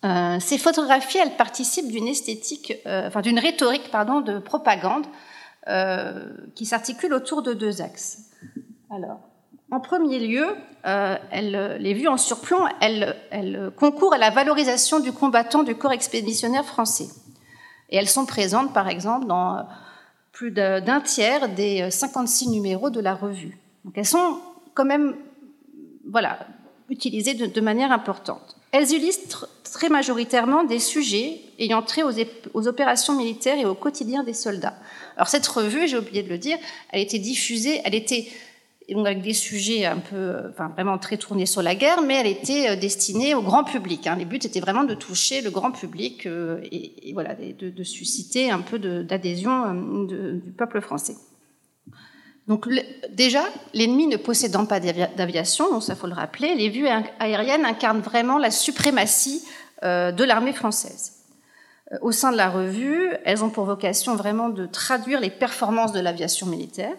Euh, ces photographies, elles participent d'une esthétique, euh, enfin d'une rhétorique, pardon, de propagande euh, qui s'articule autour de deux axes. Alors, en premier lieu, euh, elles, les vues en surplomb, elles, elles concourent à la valorisation du combattant du corps expéditionnaire français. Et elles sont présentes, par exemple, dans plus d'un tiers des cinquante-six numéros de la revue. Donc, elles sont quand même, voilà, utilisées de, de manière importante. Elles illustrent très majoritairement des sujets ayant trait aux, ép- aux opérations militaires et au quotidien des soldats. Alors cette revue, j'ai oublié de le dire, elle était diffusée, elle était donc avec des sujets un peu, enfin vraiment très tournés sur la guerre, mais elle était destinée au grand public. Hein. Les buts étaient vraiment de toucher le grand public euh, et, et voilà, de, de susciter un peu de, d'adhésion euh, de, du peuple français. Donc le, déjà, l'ennemi ne possédant pas d'aviation, donc ça faut le rappeler, les vues aériennes incarnent vraiment la suprématie euh, de l'armée française. Euh, au sein de la revue, elles ont pour vocation vraiment de traduire les performances de l'aviation militaire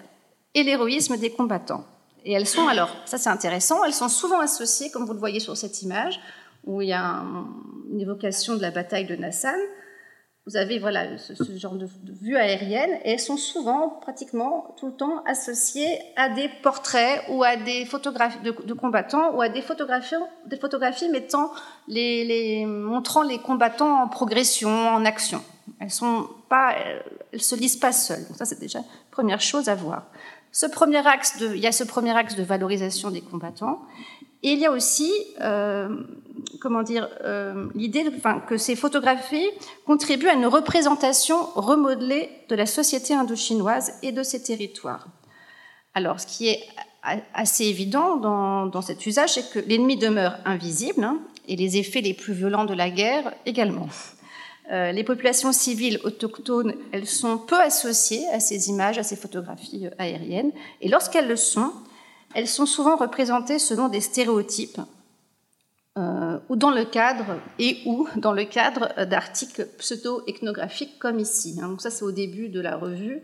et l'héroïsme des combattants. Et elles sont alors, ça c'est intéressant, elles sont souvent associées, comme vous le voyez sur cette image, où il y a un, une évocation de la bataille de Nassan. Vous avez voilà, ce, ce genre de, de vues aériennes et elles sont souvent, pratiquement tout le temps, associées à des portraits ou à des photographies de, de combattants ou à des photographies, des photographies mettant les, les, montrant les combattants en progression, en action. Elles sont pas, elles se lisent pas seules. Ça, c'est déjà la première chose à voir. Ce premier axe de, il y a ce premier axe de valorisation des combattants. Et il y a aussi, euh, comment dire, euh, l'idée de, enfin, que ces photographies contribuent à une représentation remodelée de la société indochinoise et de ses territoires. Alors, ce qui est assez évident dans, dans cet usage, c'est que l'ennemi demeure invisible, hein, et les effets les plus violents de la guerre également. Euh, les populations civiles autochtones, elles sont peu associées à ces images, à ces photographies aériennes, et lorsqu'elles le sont, elles sont souvent représentées selon des stéréotypes euh, ou dans le cadre et ou dans le cadre d'articles pseudo-ethnographiques comme ici. Hein. Donc ça c'est au début de la revue,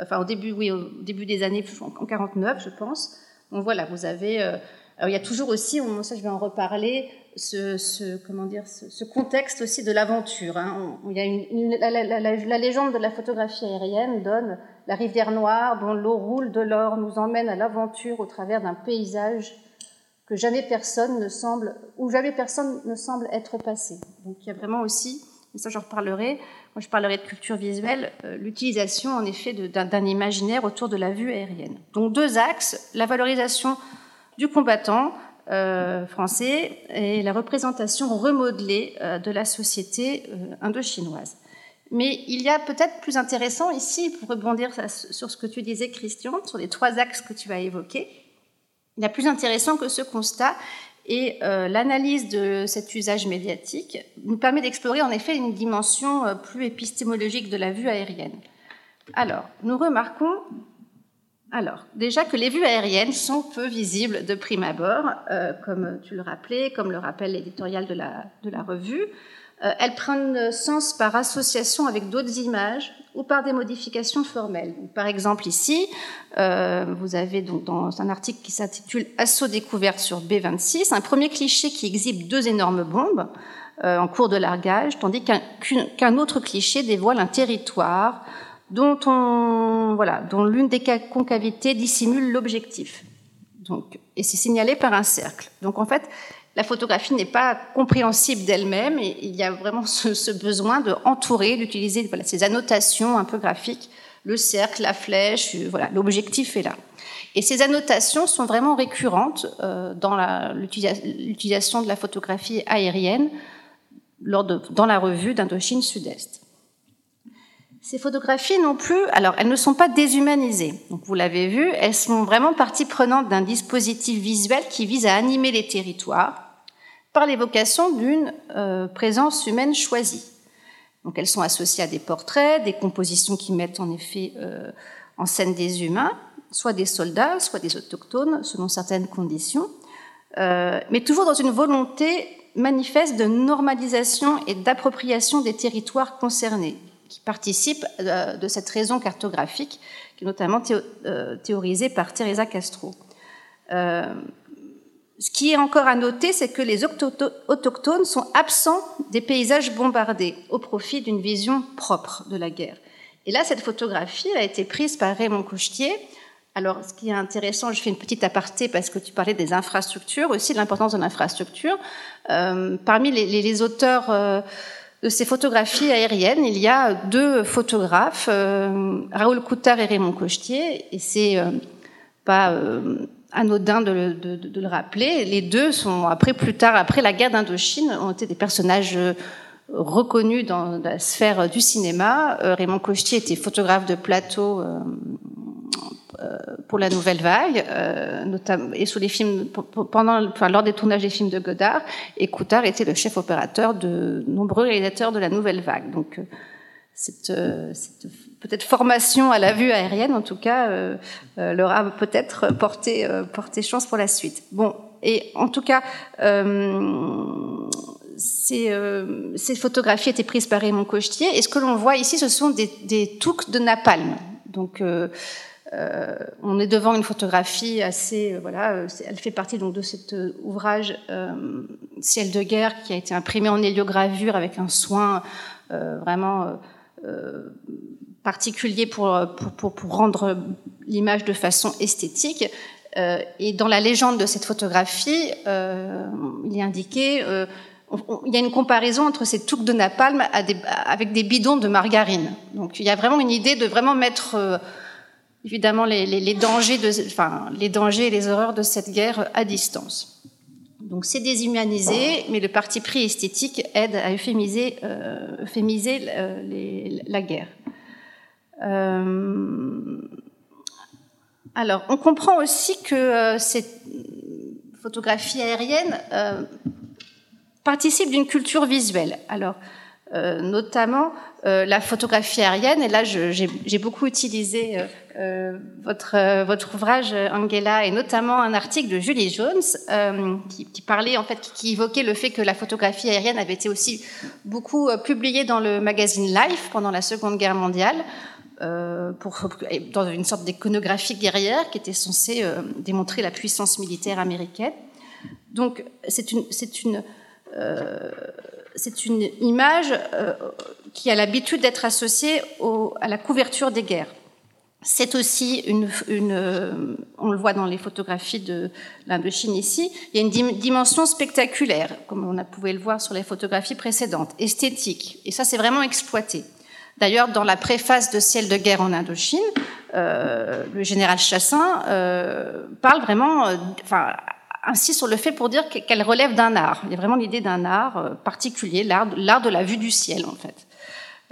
enfin au début oui au début des années en quarante-neuf je pense. Donc voilà vous avez, euh, alors il y a toujours aussi, on, ça je vais en reparler, ce, ce comment dire, ce, ce contexte aussi de l'aventure. Hein. On, il y a une, une, la, la, la, la légende de la photographie aérienne donne la rivière noire dont l'eau roule de l'or nous emmène à l'aventure au travers d'un paysage que jamais personne ne semble, où jamais personne ne semble être passé. Donc il y a vraiment aussi, et ça j'en reparlerai, quand je parlerai de culture visuelle, euh, l'utilisation en effet de, d'un, d'un imaginaire autour de la vue aérienne. Donc deux axes, la valorisation du combattant euh, français et la représentation remodelée euh, de la société euh, indochinoise. Mais il y a peut-être plus intéressant ici, pour rebondir sur ce que tu disais, Christian, sur les trois axes que tu as évoqués, il y a plus intéressant que ce constat et euh, l'analyse de cet usage médiatique nous permet d'explorer en effet une dimension euh, plus épistémologique de la vue aérienne. Alors, nous remarquons Alors, déjà que les vues aériennes sont peu visibles de prime abord, euh, comme tu le rappelais, comme le rappelle l'éditorial de la, de la revue. Euh, elles prennent sens par association avec d'autres images ou par des modifications formelles. Donc, par exemple, ici, euh, vous avez donc dans un article qui s'intitule « Assaut découvert sur B vingt-six », un premier cliché qui exhibe deux énormes bombes euh, en cours de largage, tandis qu'un, qu'un autre cliché dévoile un territoire dont on, voilà, dont l'une des concavités dissimule l'objectif. Donc, et c'est signalé par un cercle. Donc en fait, la photographie n'est pas compréhensible d'elle-même et il y a vraiment ce, ce besoin d'entourer, d'utiliser voilà, ces annotations un peu graphiques, le cercle, la flèche, voilà, l'objectif est là. Et ces annotations sont vraiment récurrentes euh, dans la, l'utilisa- l'utilisation de la photographie aérienne lors de, dans la revue d'Indochine Sud-Est. Ces photographies non plus, alors elles ne sont pas déshumanisées, donc vous l'avez vu, elles sont vraiment partie prenante d'un dispositif visuel qui vise à animer les territoires par l'évocation d'une euh, présence humaine choisie. Donc elles sont associées à des portraits, des compositions qui mettent en effet euh, en scène des humains, soit des soldats, soit des autochtones, selon certaines conditions, euh, mais toujours dans une volonté manifeste de normalisation et d'appropriation des territoires concernés, qui participent de cette raison cartographique, qui est notamment théorisée par Teresa Castro. Euh, ce qui est encore à noter, c'est que les autochtones sont absents des paysages bombardés, au profit d'une vision propre de la guerre. Et là, cette photographie elle a été prise par Raymond Cauchetier. Alors, ce qui est intéressant, je fais une petite aparté, parce que tu parlais des infrastructures, aussi de l'importance de l'infrastructure. Euh, parmi les, les, les auteurs... Euh, de ces photographies aériennes, il y a deux photographes, euh, Raoul Coutard et Raymond Cauchetier, et c'est euh, pas euh, anodin de le, de, de le rappeler. Les deux sont, après, plus tard, après la guerre d'Indochine, ont été des personnages reconnus dans la sphère du cinéma. Euh, Raymond Cauchetier était photographe de plateau euh, pour la Nouvelle Vague, euh, notamment, et sous les films, pendant, enfin, lors des tournages des films de Godard, et Coutard était le chef opérateur de nombreux réalisateurs de la Nouvelle Vague. Donc, euh, cette, euh, cette peut-être formation à la vue aérienne, en tout cas, euh, euh, leur a peut-être porté, euh, porté chance pour la suite. Bon, et en tout cas, euh, ces, euh, ces photographies étaient prises par Raymond Cauchetier, et ce que l'on voit ici, ce sont des, des touques de napalm. Donc, euh, Euh, on est devant une photographie assez, euh, voilà, euh, elle fait partie donc de cet euh, ouvrage euh, Ciel de guerre qui a été imprimé en héliogravure avec un soin euh, vraiment euh, particulier pour, pour, pour, pour rendre l'image de façon esthétique. Euh, et dans la légende de cette photographie, euh, il est indiqué, euh, on, on, il y a une comparaison entre ces touques de napalm à des, avec des bidons de margarine. Donc il y a vraiment une idée de vraiment mettre euh, évidemment les, les, les, dangers de, enfin, les dangers et les horreurs de cette guerre à distance. Donc c'est déshumanisé, mais le parti pris esthétique aide à euphémiser, euh, euphémiser euh, les, la guerre. Euh, alors, on comprend aussi que euh, cette photographie aérienne euh, participe d'une culture visuelle. Alors, Euh, notamment euh, la photographie aérienne, et là je, j'ai, j'ai beaucoup utilisé euh, euh, votre, euh, votre ouvrage Angela, et notamment un article de Julie Jones euh, qui, qui parlait en fait, qui, qui évoquait le fait que la photographie aérienne avait été aussi beaucoup euh, publiée dans le magazine Life pendant la Seconde Guerre mondiale, euh, pour, dans une sorte d'iconographie guerrière qui était censée euh, démontrer la puissance militaire américaine. Donc c'est une... C'est une euh, c'est une image euh, qui a l'habitude d'être associée au, à la couverture des guerres. C'est aussi une, une euh, on le voit dans les photographies de l'Indochine ici, il y a une dim- dimension spectaculaire, comme on a pouvait le voir sur les photographies précédentes, esthétique, et ça c'est vraiment exploité. D'ailleurs, dans la préface de Ciel de guerre en Indochine, euh, le général Chassin euh, parle vraiment, euh, enfin, ainsi sur le fait pour dire qu'elle relève d'un art. Il y a vraiment l'idée d'un art particulier, l'art, l'art de la vue du ciel, en fait.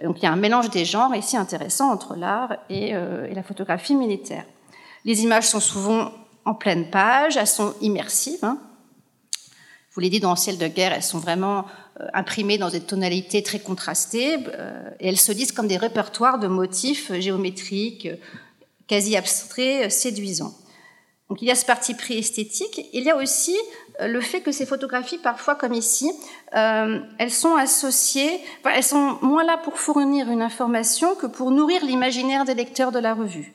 Donc il y a un mélange des genres ici intéressant entre l'art et, euh, et la photographie militaire. Les images sont souvent en pleine page, elles sont immersives. Hein. Je vous l'ai dit, dans le Ciel de guerre, elles sont vraiment euh, imprimées dans des tonalités très contrastées, euh, et elles se lisent comme des répertoires de motifs géométriques, quasi abstrait, séduisant. Donc il y a ce parti pris esthétique. Il y a aussi le fait que ces photographies, parfois comme ici, euh, elles sont associées, enfin, elles sont moins là pour fournir une information que pour nourrir l'imaginaire des lecteurs de la revue.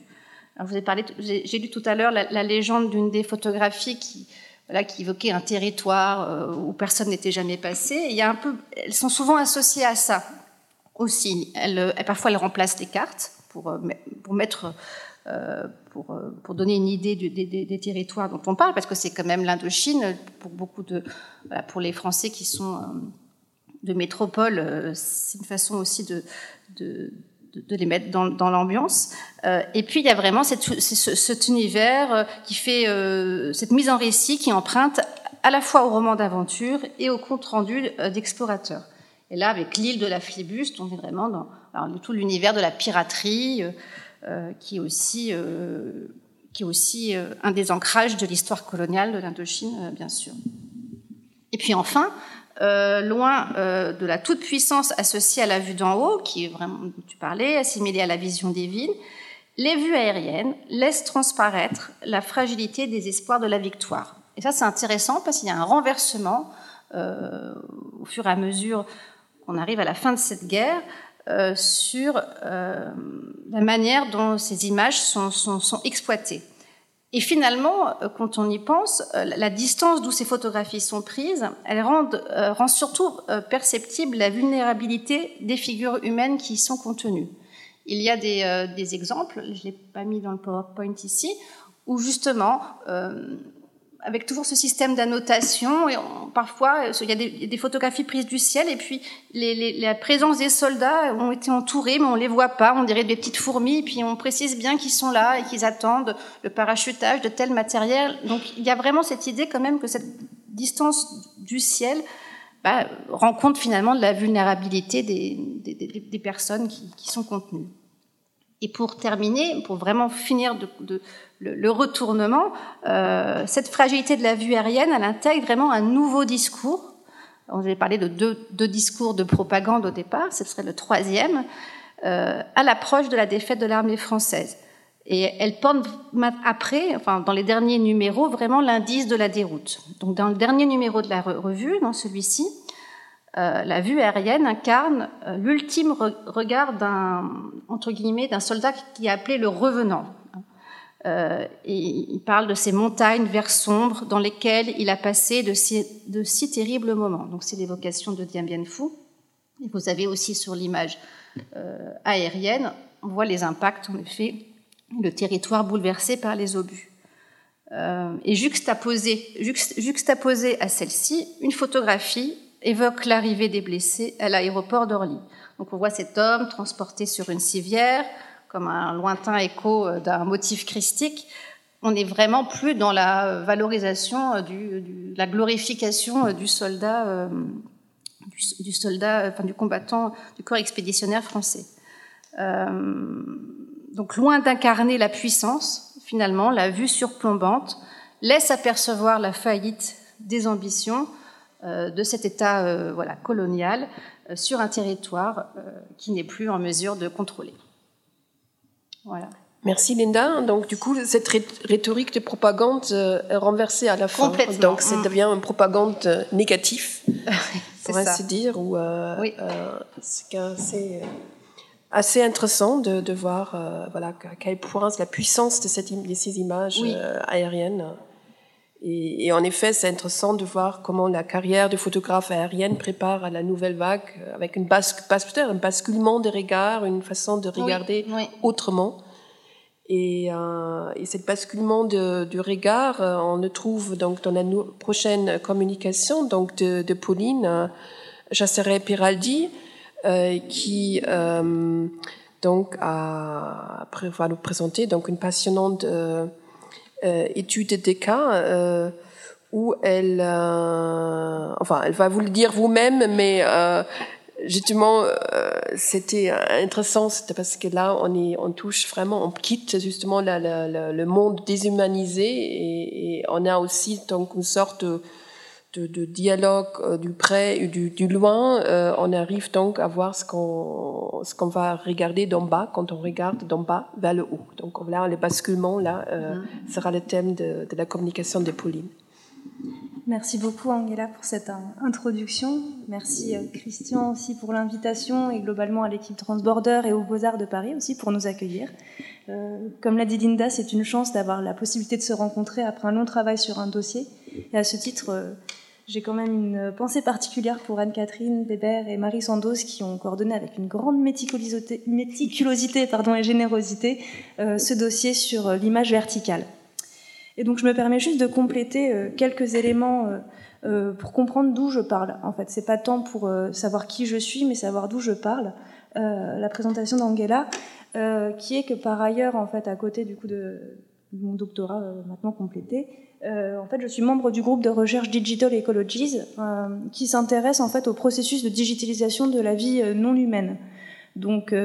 Alors, vous avez parlé, j'ai, j'ai lu tout à l'heure la, la légende d'une des photographies qui, voilà, qui évoquait un territoire euh, où personne n'était jamais passé. Et il y a un peu, elles sont souvent associées à ça aussi. Elles, elles, parfois elles remplacent des cartes pour, pour mettre... Euh, pour, pour donner une idée du, des, des, des territoires dont on parle, parce que c'est quand même l'Indochine, pour beaucoup de, voilà, pour les Français qui sont euh, de métropole, euh, c'est une façon aussi de, de, de, de les mettre dans, dans l'ambiance. Euh, et puis il y a vraiment cette, c'est ce, cet univers qui fait euh, cette mise en récit qui emprunte à la fois au roman d'aventure et au compte rendu d'explorateurs. Et là, avec l'île de la Flibuste, on est vraiment dans alors, tout l'univers de la piraterie. Euh, Euh, qui est aussi, euh, qui est aussi euh, un des ancrages de l'histoire coloniale de l'Indochine, euh, bien sûr. Et puis enfin, euh, loin euh, de la toute-puissance associée à la vue d'en haut, qui est vraiment, dont tu parlais, assimilée à la vision des villes, les vues aériennes laissent transparaître la fragilité des espoirs de la victoire. Et ça, c'est intéressant parce qu'il y a un renversement euh, au fur et à mesure qu'on arrive à la fin de cette guerre, Euh, sur euh, la manière dont ces images sont, sont, sont exploitées. Et finalement, quand on y pense, euh, la distance d'où ces photographies sont prises, elle rend, euh, rend surtout euh, perceptible la vulnérabilité des figures humaines qui y sont contenues. Il y a des, euh, des exemples, je ne l'ai pas mis dans le PowerPoint ici, où justement... Euh, avec toujours ce système d'annotation, et on, parfois il y a des, des photographies prises du ciel, et puis les, les, la présence des soldats ont été entourés, mais on les voit pas, on dirait des petites fourmis, et puis on précise bien qu'ils sont là et qu'ils attendent le parachutage de tel matériel. Donc il y a vraiment cette idée quand même que cette distance du ciel bah, rend compte finalement de la vulnérabilité des, des, des, des personnes qui, qui sont contenues. Et pour terminer, pour vraiment finir de, de, le, le retournement, euh, cette fragilité de la vue aérienne, elle intègre vraiment un nouveau discours. On avait parlé de deux, deux discours de propagande au départ, ce serait le troisième, euh, à l'approche de la défaite de l'armée française. Et elle porte après, enfin, dans les derniers numéros, vraiment l'indice de la déroute. Donc dans le dernier numéro de la revue, dans celui-ci, Euh, la vue aérienne incarne euh, l'ultime re- regard d'un, entre guillemets, d'un soldat qui est appelé le revenant. Euh, et il parle de ces montagnes verts sombres dans lesquelles il a passé de si, de si terribles moments. Donc c'est l'évocation de Điện Biên Phủ. Et vous avez aussi sur l'image euh, aérienne, on voit les impacts, en effet, le territoire bouleversé par les obus. Euh, et juxtaposé, juxt, juxtaposé à celle-ci, une photographie évoque l'arrivée des blessés à l'aéroport d'Orly. Donc on voit cet homme transporté sur une civière, comme un lointain écho d'un motif christique. On n'est vraiment plus dans la valorisation, du, du, la glorification du soldat, euh, du, du soldat, enfin du combattant du corps expéditionnaire français. Euh, donc loin d'incarner la puissance, finalement, la vue surplombante laisse apercevoir la faillite des ambitions de cet État euh, voilà, colonial euh, sur un territoire euh, qui n'est plus en mesure de contrôler. Voilà. Merci Linda. Donc du coup, cette rhétorique de propagande euh, est renversée à la fin. Complètement. Donc ça devient une propagande négative, pour ainsi dire. Ou, euh, oui. euh, c'est assez, assez intéressant de, de voir euh, voilà, à quel point la puissance de, cette, de ces images oui. euh, aériennes. Et, et en effet, c'est intéressant de voir comment la carrière de photographe aérienne prépare à la nouvelle vague avec une bascule, un basculement des regards, une façon de regarder oui, oui. autrement. Et, euh, et ce basculement de, de regard, euh, on le trouve donc dans la no- prochaine communication donc de, de Pauline euh, Chasseray-Peraldi, euh, qui euh, donc a va nous présenter donc une passionnante euh, Euh, étude des cas euh, où elle, euh, enfin, elle va vous le dire vous-même, mais euh, justement, euh, c'était intéressant, c'était parce que là, on est, on touche vraiment, on quitte justement la, la, la, le monde déshumanisé et, et on a aussi donc une sorte de, de, de dialogue euh, du près et du, du loin, euh, on arrive donc à voir ce qu'on, ce qu'on va regarder d'en bas quand on regarde d'en bas vers le haut. Donc là, le basculement là, euh, mmh. sera le thème de, de la communication de Pauline. Merci beaucoup Angela pour cette introduction. Merci Christian aussi pour l'invitation et globalement à l'équipe Transbordeur et aux Beaux-Arts de Paris aussi pour nous accueillir. Euh, comme l'a dit Linda, c'est une chance d'avoir la possibilité de se rencontrer après un long travail sur un dossier. Et à ce titre, euh, j'ai quand même une pensée particulière pour Anne-Catherine Weber et Marie Sandoz qui ont coordonné avec une grande méticulosité, méticulosité pardon, et générosité euh, ce dossier sur l'image verticale. Et donc je me permets juste de compléter quelques éléments pour comprendre d'où je parle. En fait, c'est pas tant pour savoir qui je suis, mais savoir d'où je parle. La présentation d'Angela, qui est que par ailleurs, en fait, à côté du coup de mon doctorat maintenant complété, en fait, je suis membre du groupe de recherche Digital Ecologies, qui s'intéresse en fait au processus de digitalisation de la vie non humaine. Donc,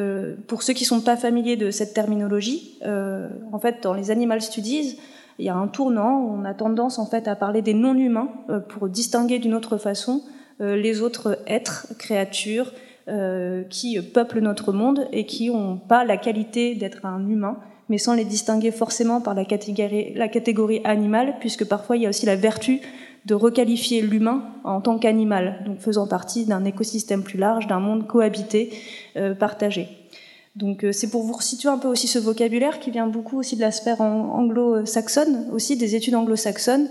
pour ceux qui sont pas familiers de cette terminologie, en fait, dans les Animal Studies, il y a un tournant où on a tendance en fait à parler des non-humains euh, pour distinguer d'une autre façon euh, les autres êtres, créatures euh, qui peuplent notre monde et qui n'ont pas la qualité d'être un humain, mais sans les distinguer forcément par la catégorie, la catégorie animale, puisque parfois il y a aussi la vertu de requalifier l'humain en tant qu'animal, donc faisant partie d'un écosystème plus large, d'un monde cohabité, euh, partagé. Donc c'est pour vous resituer un peu aussi ce vocabulaire qui vient beaucoup aussi de la sphère anglo-saxonne, aussi des études anglo-saxonnes,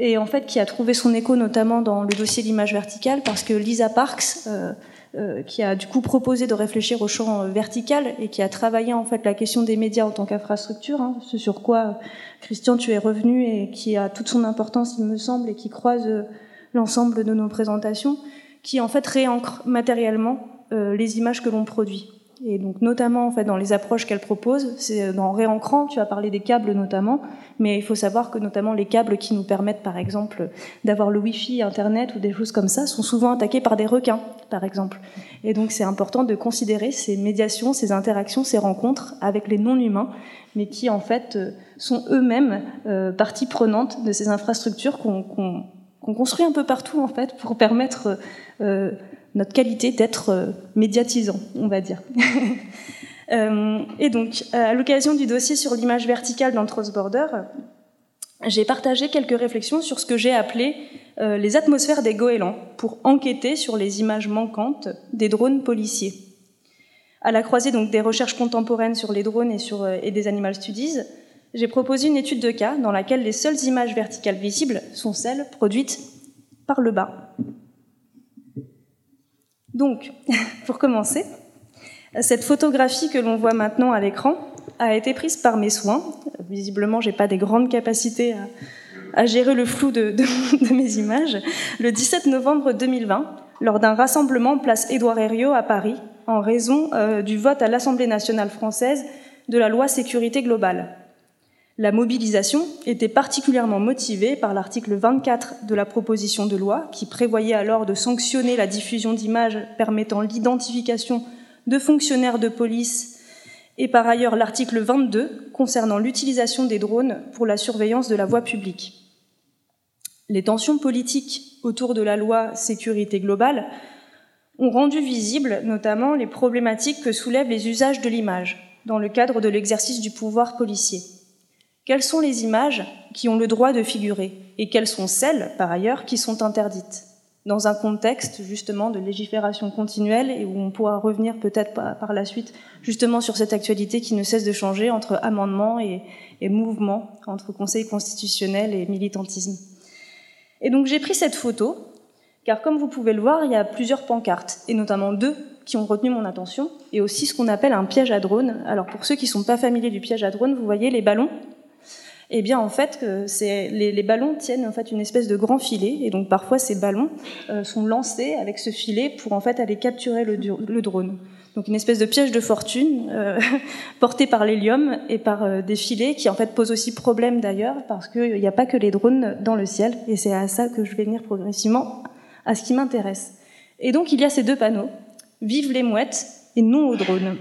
et en fait qui a trouvé son écho notamment dans le dossier de l'image verticale, parce que Lisa Parks, euh, euh, qui a du coup proposé de réfléchir au champ vertical et qui a travaillé en fait la question des médias en tant qu'infrastructure, hein, ce sur quoi Christian tu es revenu et qui a toute son importance il me semble et qui croise euh, l'ensemble de nos présentations, qui en fait réancre matériellement euh, les images que l'on produit. Et donc notamment en fait dans les approches qu'elle propose, c'est en réancrant, tu as parlé des câbles notamment, mais il faut savoir que notamment les câbles qui nous permettent par exemple d'avoir le wifi, internet ou des choses comme ça sont souvent attaqués par des requins par exemple. Et donc c'est important de considérer ces médiations, ces interactions, ces rencontres avec les non-humains, mais qui en fait sont eux-mêmes euh, partie prenante de ces infrastructures qu'on, qu'on, qu'on construit un peu partout en fait pour permettre... Euh, notre qualité d'être euh, médiatisant, on va dire. euh, et donc, à l'occasion du dossier sur l'image verticale dans le Transborder, j'ai partagé quelques réflexions sur ce que j'ai appelé euh, les atmosphères des goélands pour enquêter sur les images manquantes des drones policiers. À la croisée donc, des recherches contemporaines sur les drones et, sur, euh, et des Animal Studies, j'ai proposé une étude de cas dans laquelle les seules images verticales visibles sont celles produites par le bas. Donc, pour commencer, cette photographie que l'on voit maintenant à l'écran a été prise par mes soins. Visiblement, je n'ai pas des grandes capacités à, à gérer le flou de, de, de mes images. Le dix-sept novembre deux mille vingt, lors d'un rassemblement place Édouard Herriot à Paris, en raison euh, du vote à l'Assemblée nationale française de la loi Sécurité globale. La mobilisation était particulièrement motivée par l'article vingt-quatre de la proposition de loi qui prévoyait alors de sanctionner la diffusion d'images permettant l'identification de fonctionnaires de police et par ailleurs l'article vingt-deux concernant l'utilisation des drones pour la surveillance de la voie publique. Les tensions politiques autour de la loi Sécurité globale ont rendu visibles notamment les problématiques que soulèvent les usages de l'image dans le cadre de l'exercice du pouvoir policier. Quelles sont les images qui ont le droit de figurer et quelles sont celles, par ailleurs, qui sont interdites dans un contexte justement de légifération continuelle et où on pourra revenir peut-être par la suite justement sur cette actualité qui ne cesse de changer entre amendements et, et mouvements, entre conseil constitutionnel et militantisme. Et donc j'ai pris cette photo, car comme vous pouvez le voir, il y a plusieurs pancartes, et notamment deux qui ont retenu mon attention, et aussi ce qu'on appelle un piège à drone. Alors pour ceux qui ne sont pas familiers du piège à drone, vous voyez les ballons. Eh bien, en fait, c'est, les, les ballons tiennent en fait une espèce de grand filet, et donc parfois ces ballons euh, sont lancés avec ce filet pour en fait aller capturer le, le drone. Donc une espèce de piège de fortune euh, porté par l'hélium et par euh, des filets qui en fait posent aussi problème d'ailleurs, parce qu'il n'y a pas que les drones dans le ciel, et c'est à ça que je vais venir progressivement à ce qui m'intéresse. Et donc il y a ces deux panneaux, vive les mouettes et non aux drones.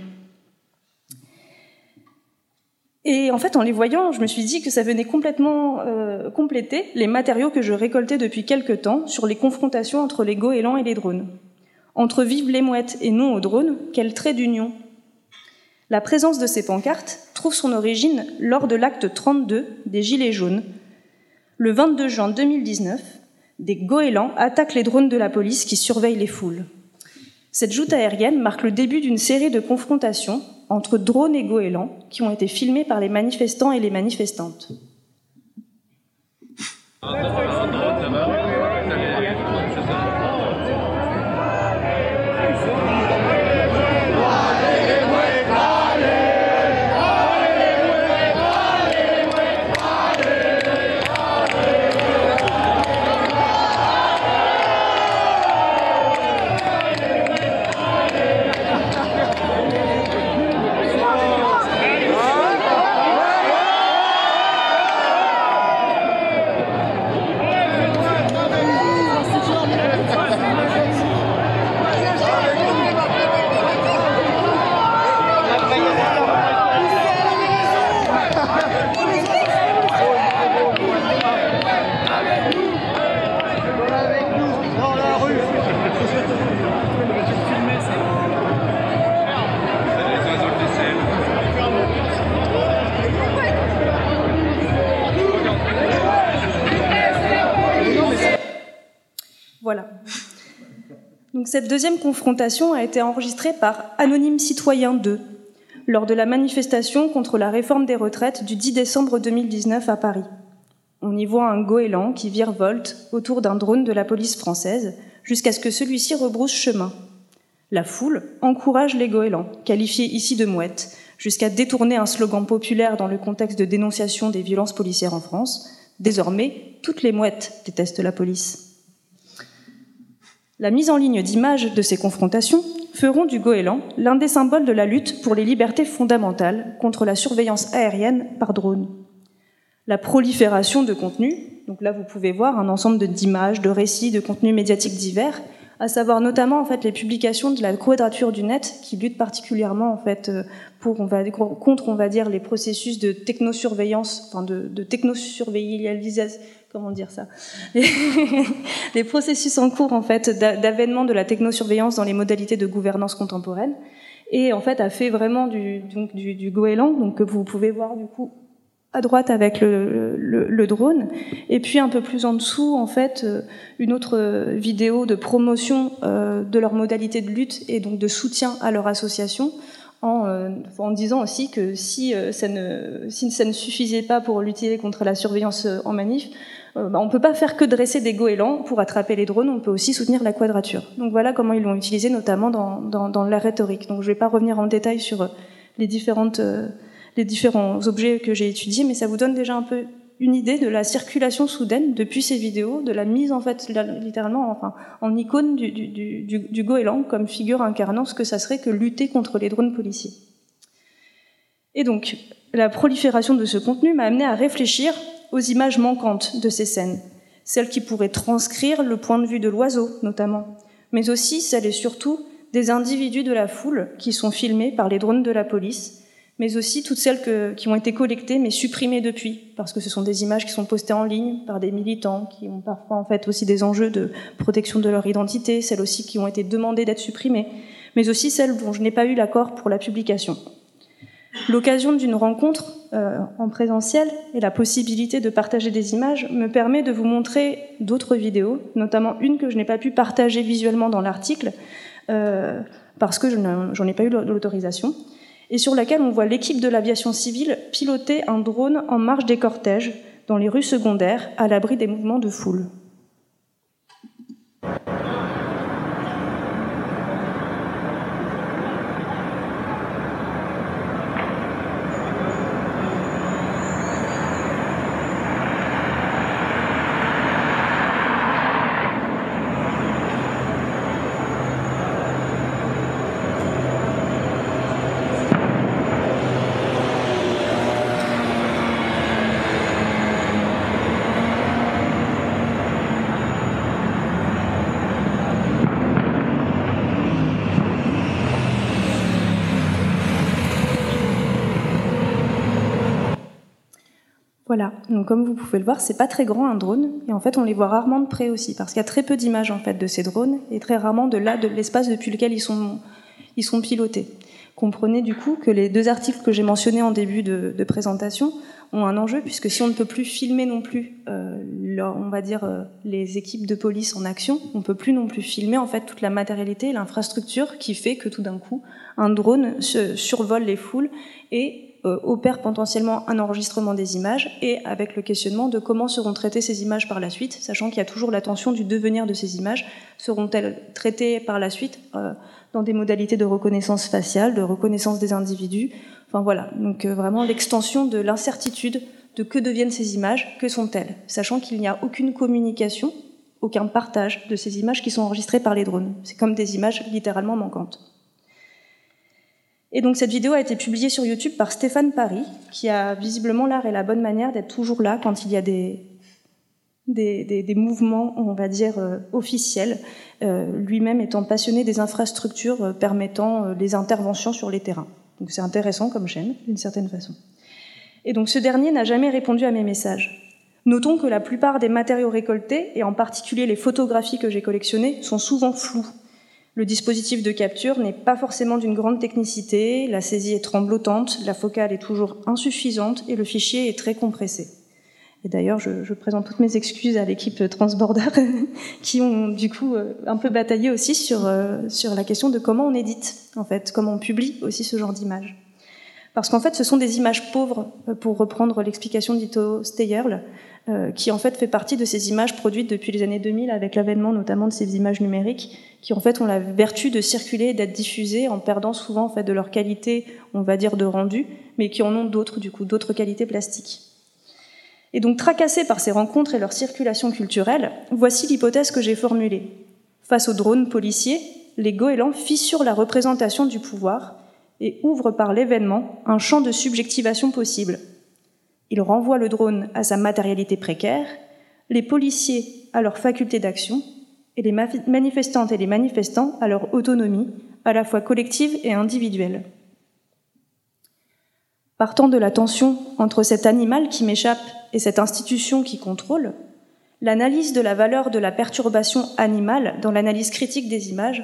Et en fait, en les voyant, je me suis dit que ça venait complètement euh, compléter les matériaux que je récoltais depuis quelques temps sur les confrontations entre les goélands et les drones. Entre vives les mouettes et non aux drones, quel trait d'union! La présence de ces pancartes trouve son origine lors de l'acte trente-deux des Gilets jaunes. Le vingt-deux juin deux mille dix-neuf, des goélands attaquent les drones de la police qui surveillent les foules. Cette joute aérienne marque le début d'une série de confrontations entre drones et goélands qui ont été filmées par les manifestants et les manifestantes. Donc, cette deuxième confrontation a été enregistrée par Anonyme Citoyen deux lors de la manifestation contre la réforme des retraites du dix décembre deux mille dix-neuf à Paris. On y voit un goéland qui virevolte autour d'un drone de la police française jusqu'à ce que celui-ci rebrousse chemin. La foule encourage les goélands, qualifiés ici de mouettes, jusqu'à détourner un slogan populaire dans le contexte de dénonciation des violences policières en France. Désormais, toutes les mouettes détestent la police. La mise en ligne d'images de ces confrontations feront du goéland l'un des symboles de la lutte pour les libertés fondamentales contre la surveillance aérienne par drone. La prolifération de contenus, donc là vous pouvez voir un ensemble d'images, de récits, de contenus médiatiques divers, à savoir notamment en fait les publications de la Quadrature du Net qui lutte particulièrement en fait pour on va contre on va dire les processus de technosurveillance, enfin de, de technosurveillalisation. Comment dire ça ? les, les processus en cours en fait d'avènement de la technosurveillance dans les modalités de gouvernance contemporaine, et en fait a fait vraiment du, donc, du, du goéland, donc que vous pouvez voir du coup à droite avec le, le, le drone, et puis un peu plus en dessous en fait une autre vidéo de promotion euh, de leur modalité de lutte et donc de soutien à leur association. En, euh, en disant aussi que si, euh, ça ne, si ça ne suffisait pas pour lutter contre la surveillance euh, en manif, euh, bah, on ne peut pas faire que dresser des goélands pour attraper les drones, on peut aussi soutenir la Quadrature. Donc voilà comment ils l'ont utilisé notamment dans, dans, dans la rhétorique. Donc je ne vais pas revenir en détail sur les, différentes, euh, les différents objets que j'ai étudiés, mais ça vous donne déjà un peu une idée de la circulation soudaine depuis ces vidéos, de la mise en fait littéralement enfin, en icône du, du, du, du goéland comme figure incarnant ce que ça serait que lutter contre les drones policiers. Et donc, la prolifération de ce contenu m'a amené à réfléchir aux images manquantes de ces scènes, celles qui pourraient transcrire le point de vue de l'oiseau notamment, mais aussi celles et surtout des individus de la foule qui sont filmés par les drones de la police, mais aussi toutes celles que, qui ont été collectées mais supprimées depuis, parce que ce sont des images qui sont postées en ligne par des militants qui ont parfois en fait aussi des enjeux de protection de leur identité, celles aussi qui ont été demandées d'être supprimées, mais aussi celles dont je n'ai pas eu l'accord pour la publication. L'occasion d'une rencontre euh, en présentiel et la possibilité de partager des images me permet de vous montrer d'autres vidéos, notamment une que je n'ai pas pu partager visuellement dans l'article, euh, parce que je n'en ai pas eu l'autorisation, et sur laquelle on voit l'équipe de l'aviation civile piloter un drone en marche des cortèges dans les rues secondaires à l'abri des mouvements de foule. Voilà, donc comme vous pouvez le voir, c'est pas très grand un drone, et en fait on les voit rarement de près aussi, parce qu'il y a très peu d'images en fait de ces drones, et très rarement de là, de l'espace depuis lequel ils sont, ils sont pilotés. Comprenez du coup que les deux articles que j'ai mentionnés en début de, de présentation ont un enjeu, puisque si on ne peut plus filmer non plus, euh, leur, on va dire, euh, les équipes de police en action, on ne peut plus non plus filmer en fait toute la matérialité et l'infrastructure qui fait que tout d'un coup, un drone se, survole les foules et opère potentiellement un enregistrement des images, et avec le questionnement de comment seront traitées ces images par la suite, sachant qu'il y a toujours la tension du devenir de ces images. Seront-elles traitées par la suite euh, dans des modalités de reconnaissance faciale, de reconnaissance des individus, enfin voilà, donc euh, vraiment l'extension de l'incertitude de que deviennent ces images, que sont-elles, sachant qu'il n'y a aucune communication, aucun partage de ces images qui sont enregistrées par les drones. C'est comme des images littéralement manquantes. Et donc cette vidéo a été publiée sur YouTube par Stéphane Paris, qui a visiblement l'art et la bonne manière d'être toujours là quand il y a des, des, des, des mouvements, on va dire, euh, officiels, euh, lui-même étant passionné des infrastructures euh, permettant euh, les interventions sur les terrains. Donc c'est intéressant comme chaîne, d'une certaine façon. Et donc ce dernier n'a jamais répondu à mes messages. Notons que la plupart des matériaux récoltés, et en particulier les photographies que j'ai collectionnées, sont souvent floues. Le dispositif de capture n'est pas forcément d'une grande technicité, la saisie est tremblotante, la focale est toujours insuffisante et le fichier est très compressé. Et d'ailleurs, je, je présente toutes mes excuses à l'équipe Transbordeur qui ont du coup un peu bataillé aussi sur, euh, sur la question de comment on édite, en fait, comment on publie aussi ce genre d'images. Parce qu'en fait, ce sont des images pauvres, pour reprendre l'explication d'Ito Steyerl, euh, qui en fait fait partie de ces images produites depuis les années deux mille, avec l'avènement notamment de ces images numériques, qui en fait ont la vertu de circuler et d'être diffusées en perdant souvent en fait de leur qualité, on va dire, de rendu, mais qui en ont d'autres, du coup, d'autres qualités plastiques. Et donc, tracassés par ces rencontres et leur circulation culturelle, voici l'hypothèse que j'ai formulée. Face aux drones policiers, les goélands fissurent la représentation du pouvoir et ouvre par l'événement un champ de subjectivation possible. Il renvoie le drone à sa matérialité précaire, les policiers à leur faculté d'action, et les manifestantes et les manifestants à leur autonomie, à la fois collective et individuelle. Partant de la tension entre cet animal qui m'échappe et cette institution qui contrôle, l'analyse de la valeur de la perturbation animale dans l'analyse critique des images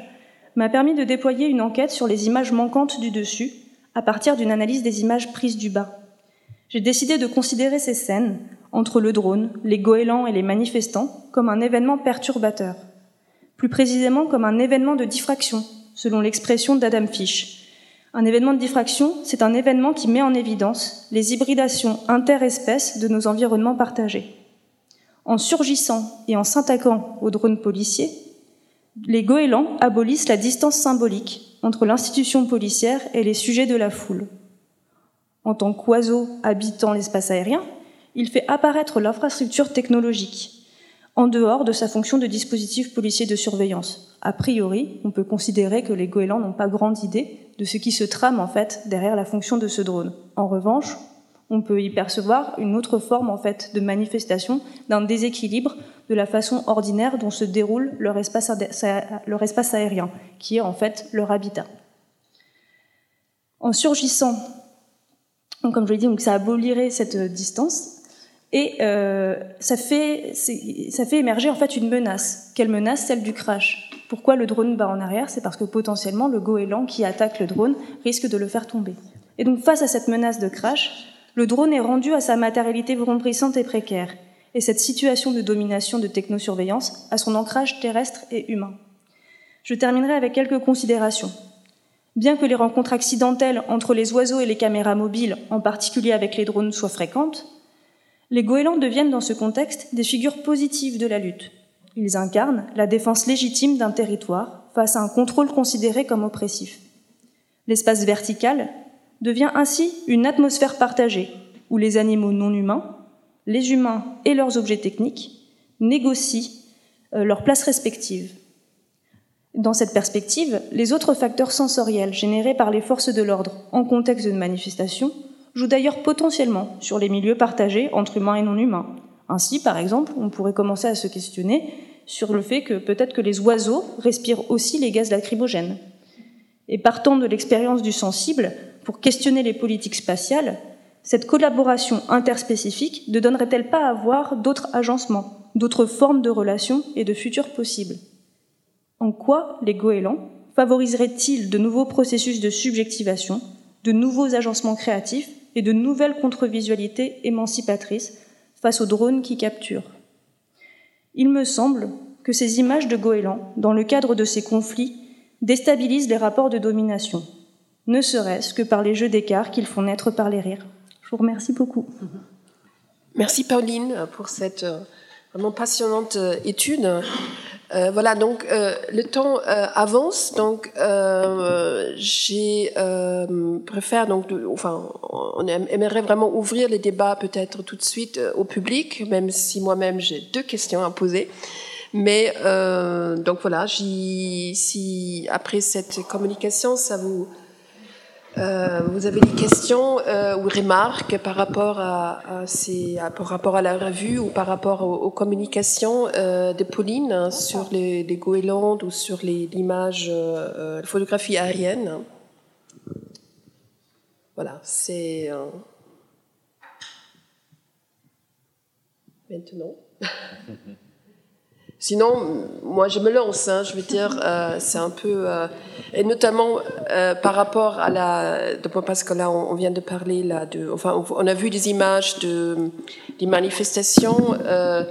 m'a permis de déployer une enquête sur les images manquantes du dessus à partir d'une analyse des images prises du bas. J'ai décidé de considérer ces scènes, entre le drone, les goélands et les manifestants, comme un événement perturbateur. Plus précisément comme un événement de diffraction, selon l'expression d'Adam Fish. Un événement de diffraction, c'est un événement qui met en évidence les hybridations interespèces de nos environnements partagés. En surgissant et en s'attaquant aux drones policiers, les goélands abolissent la distance symbolique entre l'institution policière et les sujets de la foule. En tant qu'oiseau habitant l'espace aérien, il fait apparaître l'infrastructure technologique, en dehors de sa fonction de dispositif policier de surveillance. A priori, on peut considérer que les goélands n'ont pas grande idée de ce qui se trame en fait derrière la fonction de ce drone. En revanche, on peut y percevoir une autre forme en fait, de manifestation d'un déséquilibre de la façon ordinaire dont se déroule leur espace, leur espace aérien, qui est en fait leur habitat. En surgissant, donc comme je l'ai dit, donc ça abolirait cette distance, et euh, ça, fait, ça fait émerger en fait une menace. Quelle menace? Celle du crash. Pourquoi le drone bat en arrière? C'est parce que potentiellement le goéland qui attaque le drone risque de le faire tomber. Et donc face à cette menace de crash, le drone est rendu à sa matérialité vrombrissante et précaire, et cette situation de domination de technosurveillance à son ancrage terrestre et humain. Je terminerai avec quelques considérations. Bien que les rencontres accidentelles entre les oiseaux et les caméras mobiles, en particulier avec les drones, soient fréquentes, les goélands deviennent dans ce contexte des figures positives de la lutte. Ils incarnent la défense légitime d'un territoire face à un contrôle considéré comme oppressif. L'espace vertical devient ainsi une atmosphère partagée où les animaux non humains, les humains et leurs objets techniques négocient leur place respective. Dans cette perspective, les autres facteurs sensoriels générés par les forces de l'ordre en contexte de manifestation jouent d'ailleurs potentiellement sur les milieux partagés entre humains et non humains. Ainsi, par exemple, on pourrait commencer à se questionner sur le fait que peut-être que les oiseaux respirent aussi les gaz lacrymogènes. Et partant de l'expérience du sensible, pour questionner les politiques spatiales, Cette collaboration interspécifique ne donnerait-elle pas à voir d'autres agencements, d'autres formes de relations et de futurs possibles? En quoi les goélands favoriseraient-ils de nouveaux processus de subjectivation, de nouveaux agencements créatifs et de nouvelles contre-visualités émancipatrices face aux drones qui capturent? Il me semble que ces images de goélands, dans le cadre de ces conflits, déstabilisent les rapports de domination, ne serait-ce que par les jeux d'écart qu'ils font naître par les rires. Je vous remercie beaucoup. Merci Pauline pour cette vraiment passionnante étude. Euh, voilà, donc euh, le temps euh, avance, donc euh, j'ai euh, préfère donc, de, enfin, on aimerait vraiment ouvrir les débats peut-être tout de suite euh, au public, même si moi-même j'ai deux questions à poser. Mais euh, donc voilà, j'y, si après cette communication, ça vous euh, vous avez des questions euh, ou remarques par rapport à, à ces, à, par rapport à la revue ou par rapport aux, aux communications euh, de Pauline hein, sur les, les goélands ou sur les, l'image, euh, la photographie aérienne. Voilà, c'est euh... maintenant. Sinon, moi, je me lance, hein, je veux dire, euh, c'est un peu... Euh, et notamment euh, par rapport à la... De, parce que là, on, on vient de parler, là, de, enfin, on a vu des images de, des manifestations, euh,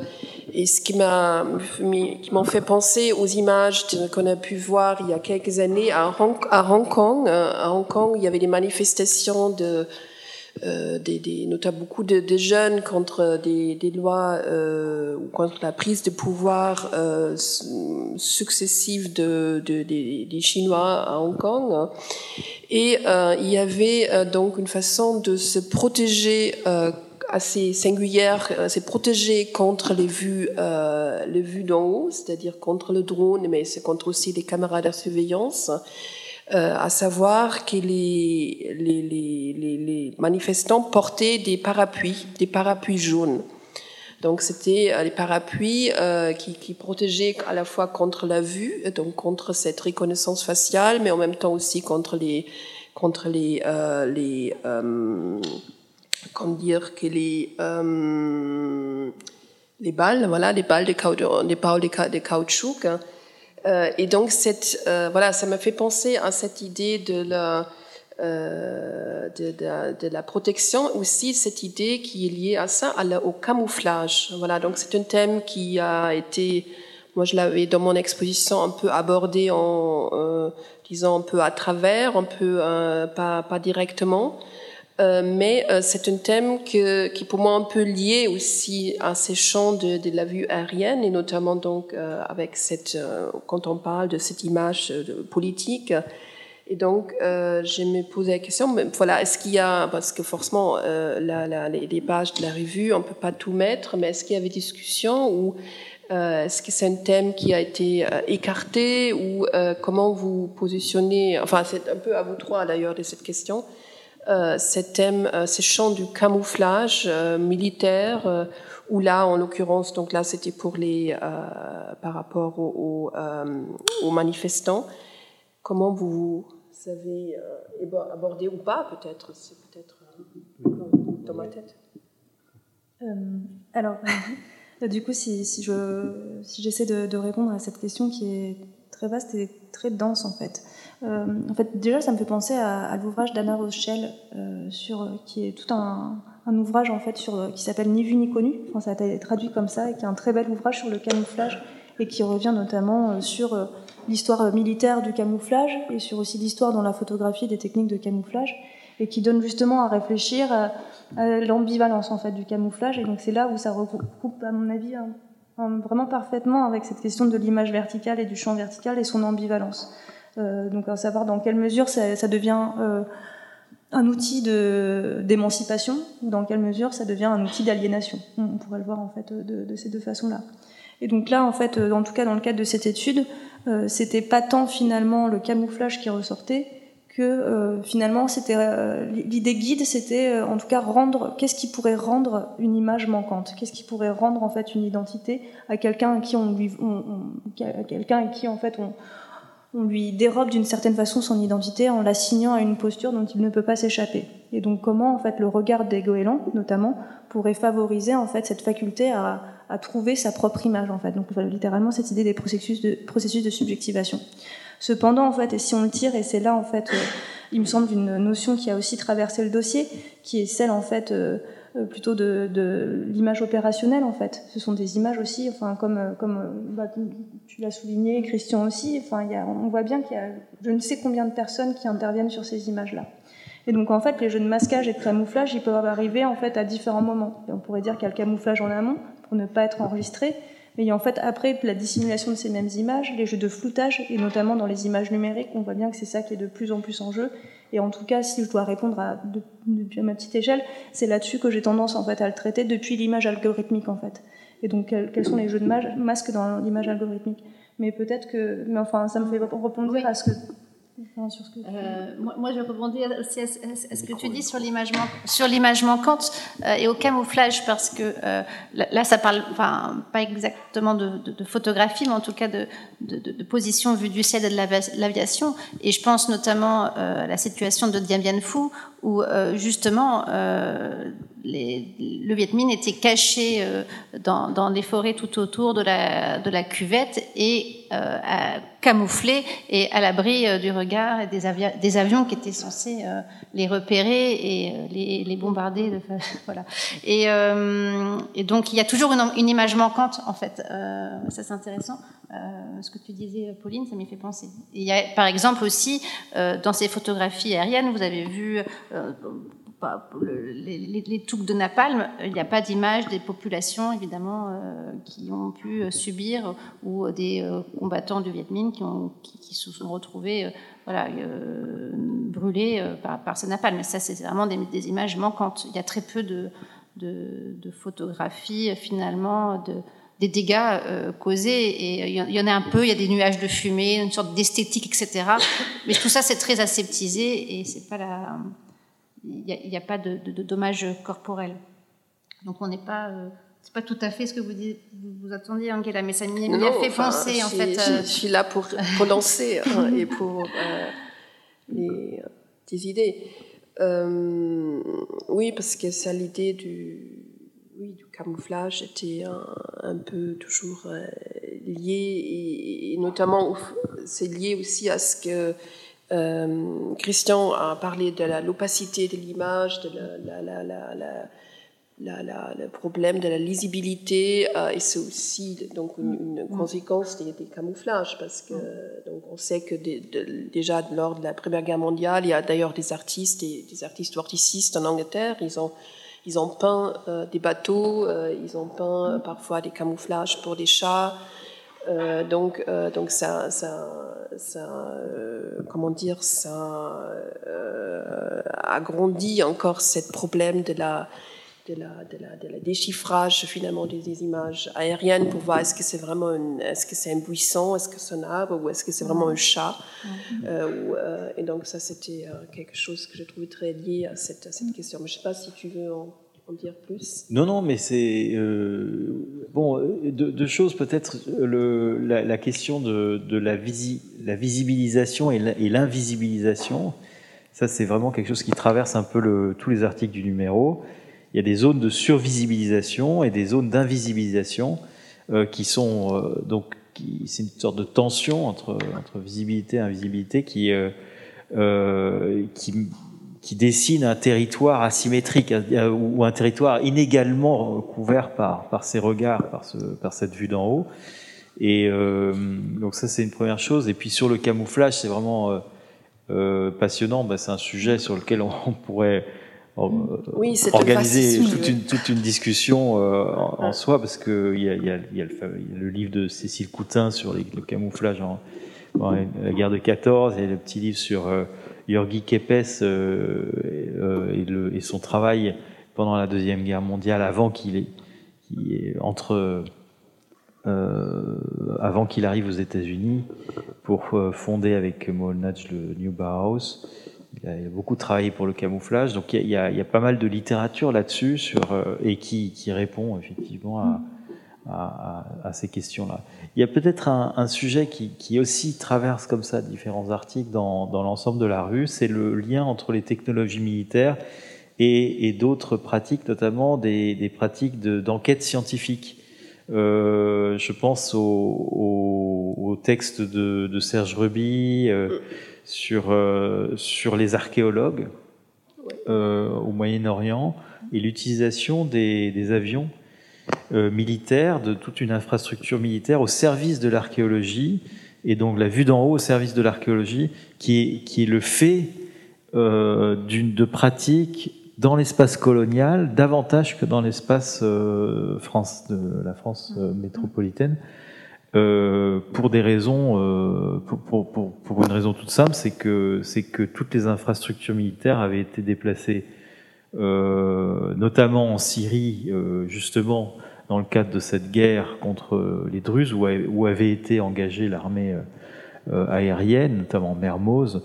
et ce qui m'a qui m'en fait penser aux images de, qu'on a pu voir il y a quelques années à Hong, à Hong Kong. À Hong Kong, il y avait des manifestations de... Euh, des, des, notamment beaucoup de, de jeunes contre des, des lois euh, ou contre la prise de pouvoir euh, successive de, de, de, des Chinois à Hong Kong. Et euh, il y avait euh, donc une façon de se protéger euh, assez singulière, euh, se protéger contre les vues, euh, les vues d'en haut, c'est-à-dire contre le drone, mais c'est contre aussi les caméras de surveillance. Euh, à savoir que les, les, les, les, les manifestants portaient des parapluies, des parapluies jaunes. Donc c'était euh, les parapluies euh, qui, qui protégeaient à la fois contre la vue, donc contre cette reconnaissance faciale, mais en même temps aussi contre les, contre les, euh, les, euh, comment dire que les, euh, les balles, voilà, les balles de caoutchouc, les balles de caoutchouc. Hein. Euh, et donc, cette, euh, voilà, ça m'a fait penser à cette idée de la, euh, de, de, de la protection, aussi cette idée qui est liée à ça, à la, au camouflage. Voilà, donc c'est un thème qui a été, moi je l'avais dans mon exposition un peu abordé en, euh, disons un peu à travers, un peu euh, pas, pas directement. Euh, mais euh, c'est un thème que, qui pour moi est un peu lié aussi à ces champs de, de la vue aérienne et notamment donc euh, avec cette euh, quand on parle de cette image euh, politique et donc euh, je me posais la question mais voilà est-ce qu'il y a parce que forcément euh, la, la, les pages de la revue on peut pas tout mettre mais est-ce qu'il y avait discussion ou euh, est-ce que c'est un thème qui a été euh, écarté ou euh, comment vous positionnez enfin c'est un peu à vous trois d'ailleurs de cette question. Euh, ces thèmes, euh, ces champs du camouflage euh, militaire, euh, où là, en l'occurrence, donc là, c'était pour les, euh, par rapport aux, aux, euh, aux manifestants. Comment vous savez euh, aborder ou pas, peut-être, c'est peut-être euh, dans ma tête. Euh, alors, du coup, si, si je, si j'essaie de, de répondre à cette question qui est très vaste et très dense en fait. Euh, en fait, déjà, ça me fait penser à, à l'ouvrage d'Anna Rochelle, euh, sur, qui est tout un, un ouvrage en fait sur, qui s'appelle Ni vu ni connu. Enfin, ça a été traduit comme ça, et qui est un très bel ouvrage sur le camouflage et qui revient notamment euh, sur euh, l'histoire militaire du camouflage et sur aussi l'histoire dans la photographie des techniques de camouflage et qui donne justement à réfléchir à, à l'ambivalence en fait du camouflage. Et donc, c'est là où ça recoupe, à mon avis, hein, vraiment parfaitement avec cette question de l'image verticale et du champ vertical et son ambivalence. Euh, donc à savoir dans quelle mesure ça, ça devient euh, un outil de, d'émancipation ou dans quelle mesure ça devient un outil d'aliénation. On pourrait le voir en fait de, de ces deux façons-là. Et donc là en fait, en tout cas dans le cadre de cette étude, euh, c'était pas tant finalement le camouflage qui ressortait que euh, finalement c'était euh, l'idée guide, c'était euh, en tout cas rendre qu'est-ce qui pourrait rendre une image manquante, qu'est-ce qui pourrait rendre en fait une identité à quelqu'un à qui on, on, on à quelqu'un à qui en fait on on lui dérobe d'une certaine façon son identité en l'assignant à une posture dont il ne peut pas s'échapper. Et donc comment en fait le regard des goélands notamment pourrait favoriser en fait cette faculté à, à trouver sa propre image en fait. Donc littéralement cette idée des processus de, processus de subjectivation. Cependant en fait, et si on le tire, et c'est là en fait, euh, il me semble une notion qui a aussi traversé le dossier, qui est celle en fait euh, plutôt de, de l'image opérationnelle en fait. Ce sont des images aussi, enfin comme comme bah, tu l'as souligné, Christian aussi. Enfin, il y a, on voit bien qu'il y a je ne sais combien de personnes qui interviennent sur ces images-là. Et donc en fait, les jeux de masquage et de camouflage, ils peuvent arriver en fait à différents moments. Et on pourrait dire qu'il y a le camouflage en amont pour ne pas être enregistré, mais il y a en fait après la dissimulation de ces mêmes images, les jeux de floutage et notamment dans les images numériques, on voit bien que c'est ça qui est de plus en plus en jeu. Et en tout cas, si je dois répondre à, de, de, à ma petite échelle, c'est là-dessus que j'ai tendance en fait à le traiter depuis l'image algorithmique en fait. Et donc quels, quels sont les jeux de ma- masques dans l'image algorithmique ? Mais peut-être que, mais enfin, ça me fait rebondir oui. à ce que. Enfin, sur ce que tu... euh, moi, moi, je rebondis aussi à ce, à ce que tu dis sur l'image manquante, sur l'image manquante euh, et au camouflage, parce que euh, là, ça parle, enfin, pas exactement de, de, de photographie, mais en tout cas de, de, de position vue du ciel et de l'aviation. Et je pense notamment euh, à la situation de Điện Biên Phủ, où euh, justement euh, les, le Viet Minh était caché euh, dans, dans les forêts tout autour de la, de la cuvette et euh, à, camouflé et à l'abri euh, du regard et des, avia- des avions qui étaient censés euh, les repérer et euh, les, les bombarder. De... voilà. Et, euh, et donc il y a toujours une, une image manquante en fait. Euh, ça c'est intéressant. Euh, ce que tu disais, Pauline, ça m'y fait penser. Il y a, par exemple aussi euh, dans ces photographies aériennes, vous avez vu euh, pas, le, les, les touques de napalm. Il n'y a pas d'image des populations évidemment euh, qui ont pu subir ou des euh, combattants du Viet Minh qui, ont, qui, qui se sont retrouvés euh, voilà euh, brûlés euh, par, par ce napalm. Mais ça, c'est vraiment des, des images manquantes. Il y a très peu de, de, de photographies finalement de des dégâts euh, causés, et il y en a un peu, il y a des nuages de fumée, une sorte d'esthétique, et cetera. Mais tout ça, c'est très aseptisé, et c'est pas la... il n'y a, a pas de, de, de dommages corporels. Donc on n'est pas... Euh... c'est pas tout à fait ce que vous, dites, vous attendiez, Angela, mais ça m'y non, a fait enfin, penser, je, en fait... Je, euh... je suis là pour, pour lancer, hein, et pour euh, les, des idées. Euh, oui, parce que c'est l'idée du... Oui, le camouflage était un, un peu toujours euh, lié, et, et notamment c'est lié aussi à ce que euh, Christian a parlé de la, l'opacité de l'image, de la, la, la, la, la, la, la, le problème de la lisibilité, euh, et c'est aussi donc une, une conséquence des, des camouflages, parce que donc on sait que de, de, déjà lors de la Première Guerre mondiale, il y a d'ailleurs des artistes, des, des artistes vorticistes en Angleterre, ils ont Ils ont peint euh, des bateaux, euh, ils ont peint euh, parfois des camouflages pour des chats. Euh, donc, euh, donc ça, ça, ça euh, comment dire, ça euh, agrandit encore ce problème de la, de la, de la, de la déchiffrage finalement des, des images aériennes pour voir est-ce que c'est vraiment, une, est-ce que c'est un buisson, est-ce que c'est un arbre ou est-ce que c'est vraiment un chat. Euh, ou, euh, et donc ça c'était euh, quelque chose que j'ai trouvé très lié à cette, à cette question. Mais je ne sais pas si tu veux en, en dire plus. Non non, mais c'est euh, bon deux, deux choses peut-être le, la, la question de, de la, visi, la visibilisation et, la, et l'invisibilisation. Ça c'est vraiment quelque chose qui traverse un peu le, tous les articles du numéro. Il y a des zones de survisibilisation et des zones d'invisibilisation euh, qui sont euh, donc qui, c'est une sorte de tension entre entre visibilité et invisibilité qui euh, euh, qui qui dessine un territoire asymétrique euh, ou un territoire inégalement couvert par par ces regards, par ce par cette vue d'en haut. Et euh, donc ça c'est une première chose. Et puis sur le camouflage, c'est vraiment euh, euh, passionnant. Ben, c'est un sujet sur lequel on, on pourrait Oui, c'est organiser une toute, une, toute une discussion euh, en, en soi, parce qu'il y a, y a, y a le, y a le livre de Cécile Coutin sur les, le camouflage en, en la guerre de quatorze, et le petit livre sur euh, Jörgi Kepes euh, et, euh, et, le, et son travail pendant la Deuxième Guerre mondiale, avant qu'il ait, qu'il ait entre euh, avant qu'il arrive aux États-Unis pour euh, fonder avec Moholy-Nagy le New Bauhaus. Il a beaucoup travaillé pour le camouflage, donc il y a, il y a pas mal de littérature là-dessus sur, et qui, qui répond effectivement à, à, à, à ces questions-là. Il y a peut-être un, un sujet qui, qui aussi traverse comme ça différents articles dans, dans l'ensemble de la rue, c'est le lien entre les technologies militaires et, et d'autres pratiques, notamment des, des pratiques de, d'enquête scientifique. Euh, je pense au, au, au texte de, de Serge Ruby euh, sur, euh, sur les archéologues euh, au Moyen-Orient et l'utilisation des, des avions euh, militaires, de toute une infrastructure militaire au service de l'archéologie, et donc la vue d'en haut au service de l'archéologie, qui est, qui est le fait euh, d'une, de pratiques dans l'espace colonial, davantage que dans l'espace euh, France, de la France euh, métropolitaine, euh, pour des raisons, euh, pour, pour, pour, pour une raison toute simple, c'est que, c'est que toutes les infrastructures militaires avaient été déplacées, euh, notamment en Syrie, euh, justement, dans le cadre de cette guerre contre les Druzes, où, a, où avait été engagée l'armée euh, aérienne, notamment Mermoz,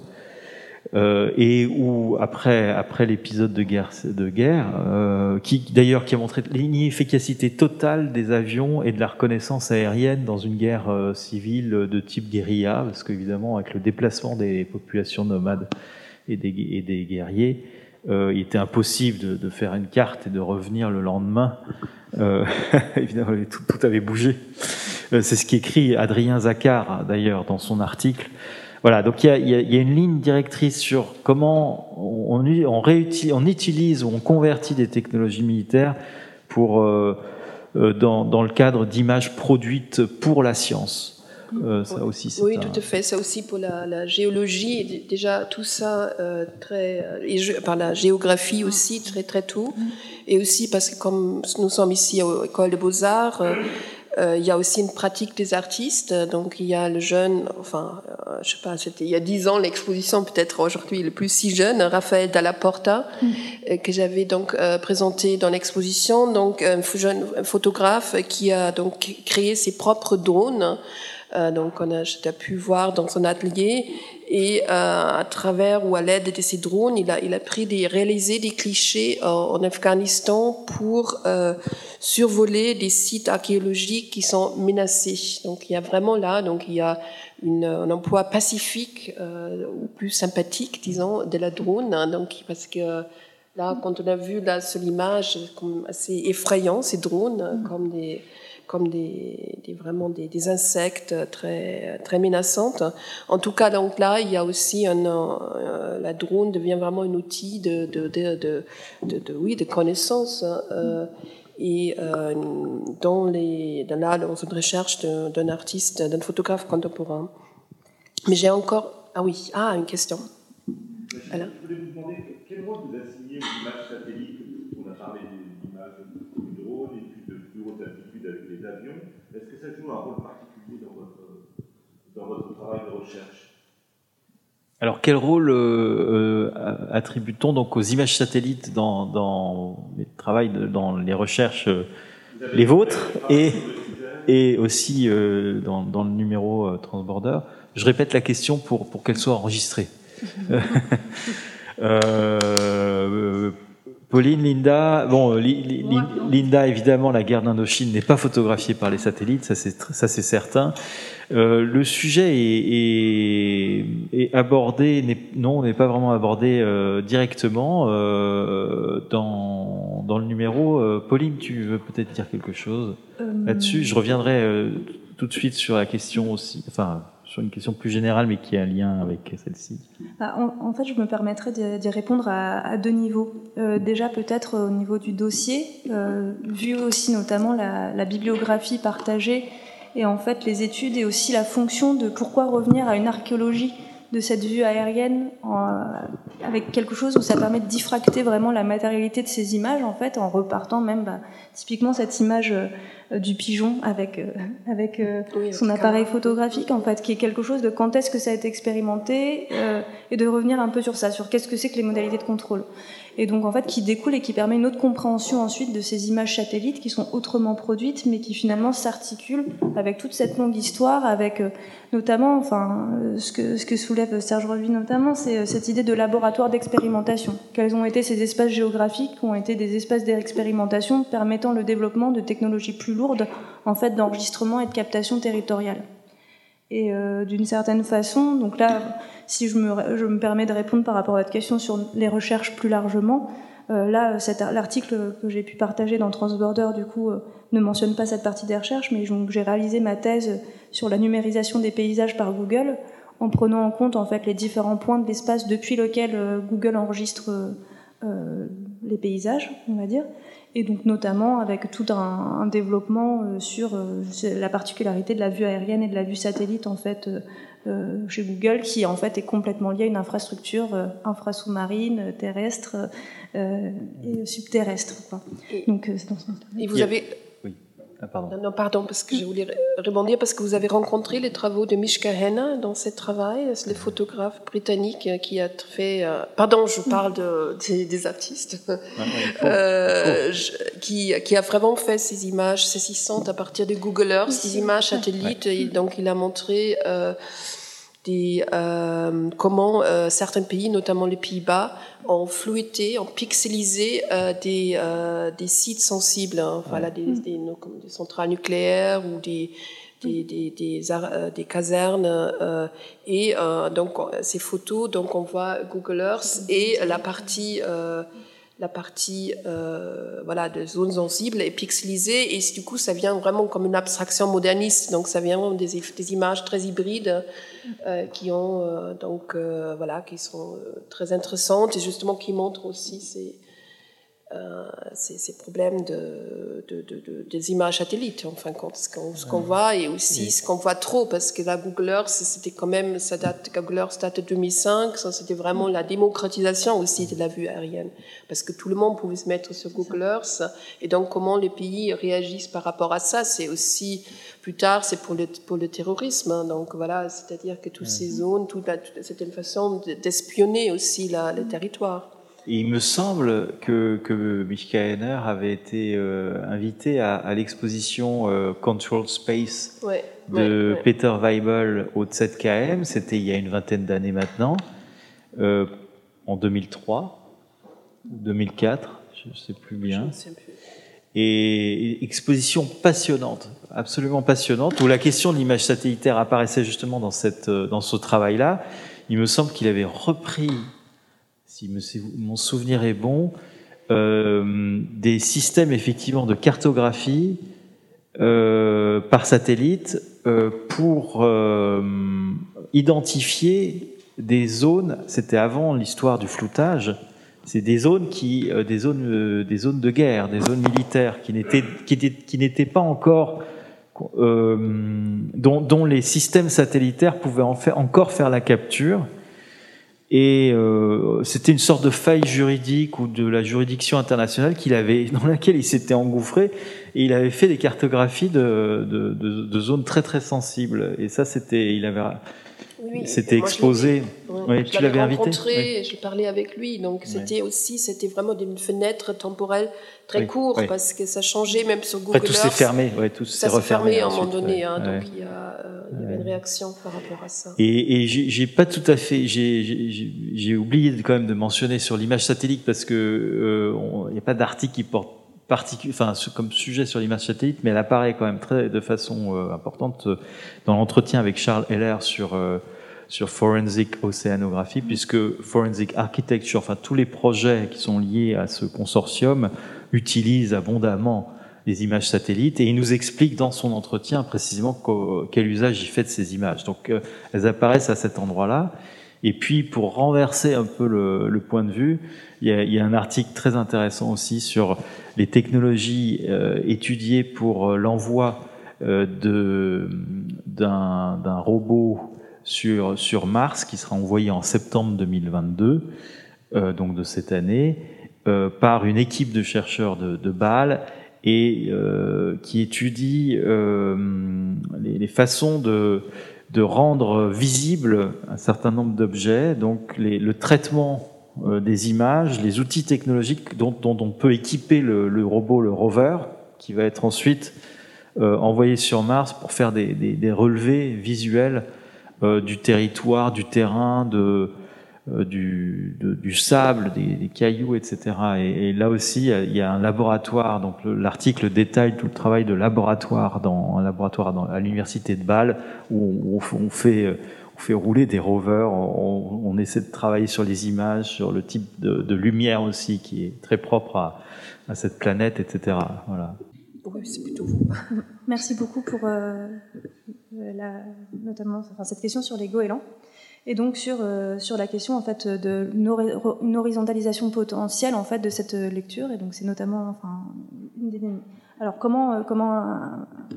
Euh, et où après après l'épisode de guerre de guerre euh, qui d'ailleurs qui a montré l'inefficacité totale des avions et de la reconnaissance aérienne dans une guerre euh, civile de type guérilla, parce qu'évidemment avec le déplacement des populations nomades et des et des guerriers, euh, il était impossible de, de faire une carte et de revenir le lendemain. Euh, évidemment tout, tout avait bougé. C'est ce qu'écrit Adrien Zaccar d'ailleurs dans son article. Voilà, donc il y a, il y a une ligne directrice sur comment on, on, réutilise, on utilise ou on convertit des technologies militaires pour, euh, dans, dans le cadre d'images produites pour la science. Euh, ça oui, aussi, c'est oui un... tout à fait. Ça aussi pour la, la géologie, déjà tout ça, euh, très, et je, par la géographie aussi, très très tôt. Et aussi parce que comme nous sommes ici à l'École des Beaux-Arts, euh, Euh, il y a aussi une pratique des artistes, donc il y a le jeune, enfin, euh, je sais pas, c'était il y a dix ans l'exposition, peut-être aujourd'hui le plus si jeune, Raphaël Dalla Porta, mmh. euh, que j'avais donc euh, présenté dans l'exposition, donc un jeune un photographe qui a donc créé ses propres drones, euh, donc on a, j'ai pu voir dans son atelier, et euh, à travers ou à l'aide de ces drones, il a, il a pris des, réalisé des clichés euh, en Afghanistan pour euh, survoler des sites archéologiques qui sont menacés. Donc il y a vraiment là, donc il y a une, un emploi pacifique euh, ou plus sympathique, disons, de la drone. Hein, donc parce que là, quand on a vu là sur l'image, comme assez effrayant ces drones, mmh. comme des comme des, des vraiment des, des insectes très très menaçantes. En tout cas, donc là, il y a aussi un, euh, la drone devient vraiment un outil de de de de, de, de oui de connaissance. Euh, et euh, dans les dans là dans une recherche de, d'un artiste, d'un photographe contemporain. Mais j'ai encore ah oui ah une question. Alain. Je voulais vous demander quel rôle vous assignez aux images satellites. On a parlé des images du drone et puis de plus haute altitude avec les avions. Est-ce que ça joue un rôle particulier dans votre, dans votre travail de recherche? Alors quel rôle euh, euh, attribue-t-on donc aux images satellites dans, dans les travail de, dans les recherches euh, les vôtres et, et aussi euh, dans, dans le numéro euh, Transbordeur? Je répète la question pour, pour qu'elle soit enregistrée. euh, Pauline, Linda, bon, li, li, li, Linda, évidemment, la guerre d'Indochine n'est pas photographiée par les satellites, ça c'est, ça c'est certain. Euh, le sujet est, est, est abordé, n'est, non, n'est pas vraiment abordé euh, directement euh, dans, dans le numéro. Euh, Pauline, tu veux peut-être dire quelque chose euh... là-dessus? Je reviendrai euh, tout de suite sur la question aussi. Enfin, sur une question plus générale, mais qui a un lien avec celle-ci. En, en fait, je me permettrais d'y répondre à, à deux niveaux. Euh, déjà, peut-être au niveau du dossier, euh, vu aussi notamment la, la bibliographie partagée, et en fait les études, et aussi la fonction de pourquoi revenir à une archéologie de cette vue aérienne, en, avec quelque chose où ça permet de diffracter vraiment la matérialité de ces images, en fait, en repartant même, bah, typiquement cette image euh, du pigeon avec, euh, avec euh, oui, son appareil photographique, en fait, qui est quelque chose de quand est-ce que ça a été expérimenté, euh, et de revenir un peu sur ça, sur qu'est-ce que c'est que les modalités de contrôle. et donc en fait qui découle et qui permet une autre compréhension ensuite de ces images satellites qui sont autrement produites mais qui finalement s'articulent avec toute cette longue histoire, avec euh, notamment enfin, euh, ce, que, ce que soulève Serge Revy notamment, c'est euh, cette idée de laboratoire d'expérimentation. Quels ont été ces espaces géographiques qui ont été des espaces d'expérimentation permettant le développement de technologies plus lourdes en fait, d'enregistrement et de captation territoriale. Et euh, d'une certaine façon, donc là, si je me, je me permets de répondre par rapport à votre question sur les recherches plus largement, euh, là, cet, l'article que j'ai pu partager dans Transbordeur, du coup, euh, ne mentionne pas cette partie des recherches, mais donc, j'ai réalisé ma thèse sur la numérisation des paysages par Google, en prenant en compte en fait, les différents points de l'espace depuis lequel euh, Google enregistre euh, euh, les paysages, on va dire. Et donc notamment avec tout un, un développement euh, sur euh, la particularité de la vue aérienne et de la vue satellite en fait euh, chez Google, qui en fait est complètement liée à une infrastructure euh, infrasous-marine, terrestre euh, et subterrestre. Quoi. Et, donc euh, c'est dans ce sens. Et vous yeah. avez oui, ah, pardon. Non, non pardon parce que je voulais rebondir parce que vous avez rencontré les travaux de Mishka Henner dans ce travail, c'est le photographe britannique qui a fait. Euh, pardon, je parle de, des, des artistes. Ah, oui, cool. euh, cool. Je, qui, qui a vraiment fait ces images saisissantes à partir de Google Earth, ces images satellites. Ouais. Et donc il a montré euh, des, euh, comment euh, certains pays, notamment les Pays-Bas, ont flouetté, ont pixelisé euh, des, euh, des sites sensibles, hein, voilà, des, des, des centrales nucléaires ou des, des, des, des, des casernes. Euh, et euh, donc, ces photos, donc, on voit Google Earth et la partie, euh, la partie euh, voilà, de zones sensibles est pixelisée. Et du coup, ça vient vraiment comme une abstraction moderniste. Donc, ça vient vraiment des, des images très hybrides. Euh, qui ont euh, donc euh, voilà, qui sont euh, très intéressantes et justement qui montrent aussi ces euh, ces, ces problèmes de, de, de, de des images satellites en fin de compte, ce qu'on ce qu'on voit et aussi oui. ce qu'on voit trop parce que la Google Earth c'était quand même ça date Google Earth date de deux mille cinq, ça c'était vraiment la démocratisation aussi de la vue aérienne parce que tout le monde pouvait se mettre sur Google Earth et donc comment les pays réagissent par rapport à ça, c'est aussi plus tard, c'est pour le, pour le terrorisme. Hein, donc voilà, c'est-à-dire que toutes mmh. ces zones, toute la, c'est une façon d'espionner aussi la, le territoire. Et il me semble que, que Mishka Henner avait été euh, invitée à, à l'exposition euh, Controlled Space ouais, de ouais, ouais. Peter Weibel au sept K M. C'était il y a une vingtaine d'années maintenant, euh, en deux mille trois, deux mille quatre, je ne sais plus bien. Je ne sais plus. Et exposition passionnante, absolument passionnante, où la question de l'image satellitaire apparaissait justement dans, cette, dans ce travail-là. Il me semble qu'il avait repris, si mon souvenir est bon, euh, des systèmes effectivement de cartographie euh, par satellite euh, pour euh, identifier des zones, c'était avant l'histoire du floutage, c'est des zones qui, euh, des zones, euh, des zones de guerre, des zones militaires qui n'étaient, qui, qui n'étaient pas encore, euh, dont, dont les systèmes satellitaires pouvaient en faire, encore faire la capture. Et euh, c'était une sorte de faille juridique ou de la juridiction internationale qu'il avait, dans laquelle il s'était engouffré. Et il avait fait des cartographies de, de, de, de zones très très sensibles. Et ça, c'était, il avait. Oui, c'était exposé. Moi, ouais, tu l'avais invité. Oui. Je parlais avec lui, donc c'était ouais. aussi, c'était vraiment une fenêtre temporelle très oui. courte oui. parce que ça changeait même sur Google Après, tout Earth. Tout s'est fermé, ouais, tout s'est refermé à un moment donné. Ouais. Hein, ouais. Donc il y, a, euh, ouais. il y avait une réaction par rapport à ça. Et, et j'ai, j'ai pas tout à fait, j'ai, j'ai, j'ai oublié quand même de mentionner sur l'image satellite parce que il euh, n'y a pas d'article qui porte particu- enfin comme sujet sur l'image satellite, mais elle apparaît quand même très de façon euh, importante euh, dans l'entretien avec Charles Heller sur euh, sur Forensic Oceanography, puisque Forensic Architecture, enfin tous les projets qui sont liés à ce consortium utilisent abondamment les images satellites, et il nous explique dans son entretien précisément quel usage il fait de ces images. Donc elles apparaissent à cet endroit-là. Et puis pour renverser un peu le, le point de vue, il y a, il y a un article très intéressant aussi sur les technologies euh, étudiées pour l'envoi euh, de, d'un, d'un robot Sur, sur Mars, qui sera envoyé en septembre deux mille vingt-deux, euh, donc de cette année, euh, par une équipe de chercheurs de, de Bâle et euh, qui étudie euh, les, les façons de, de rendre visible un certain nombre d'objets, donc les, le traitement euh, des images, les outils technologiques dont, dont on peut équiper le, le robot, le rover, qui va être ensuite euh, envoyé sur Mars pour faire des, des, des relevés visuels euh, du territoire, du terrain, de, euh, du, de, du sable, des, des cailloux, et cetera. Et, et là aussi, il y a un laboratoire, donc l'article détaille tout le travail de laboratoire, dans, un laboratoire dans, à l'université de Bâle, où on, on fait... Euh, on fait rouler des rovers, on, on essaie de travailler sur les images, sur le type de, de lumière aussi, qui est très propre à, à cette planète, et cetera. Voilà. Oui, c'est plutôt vous. Merci beaucoup pour euh, la, notamment, enfin, cette question sur les goélands, et donc sur, euh, sur la question en fait, de une horizontalisation potentielle en fait, de cette lecture, et donc c'est notamment enfin, une des... Alors, comment, comment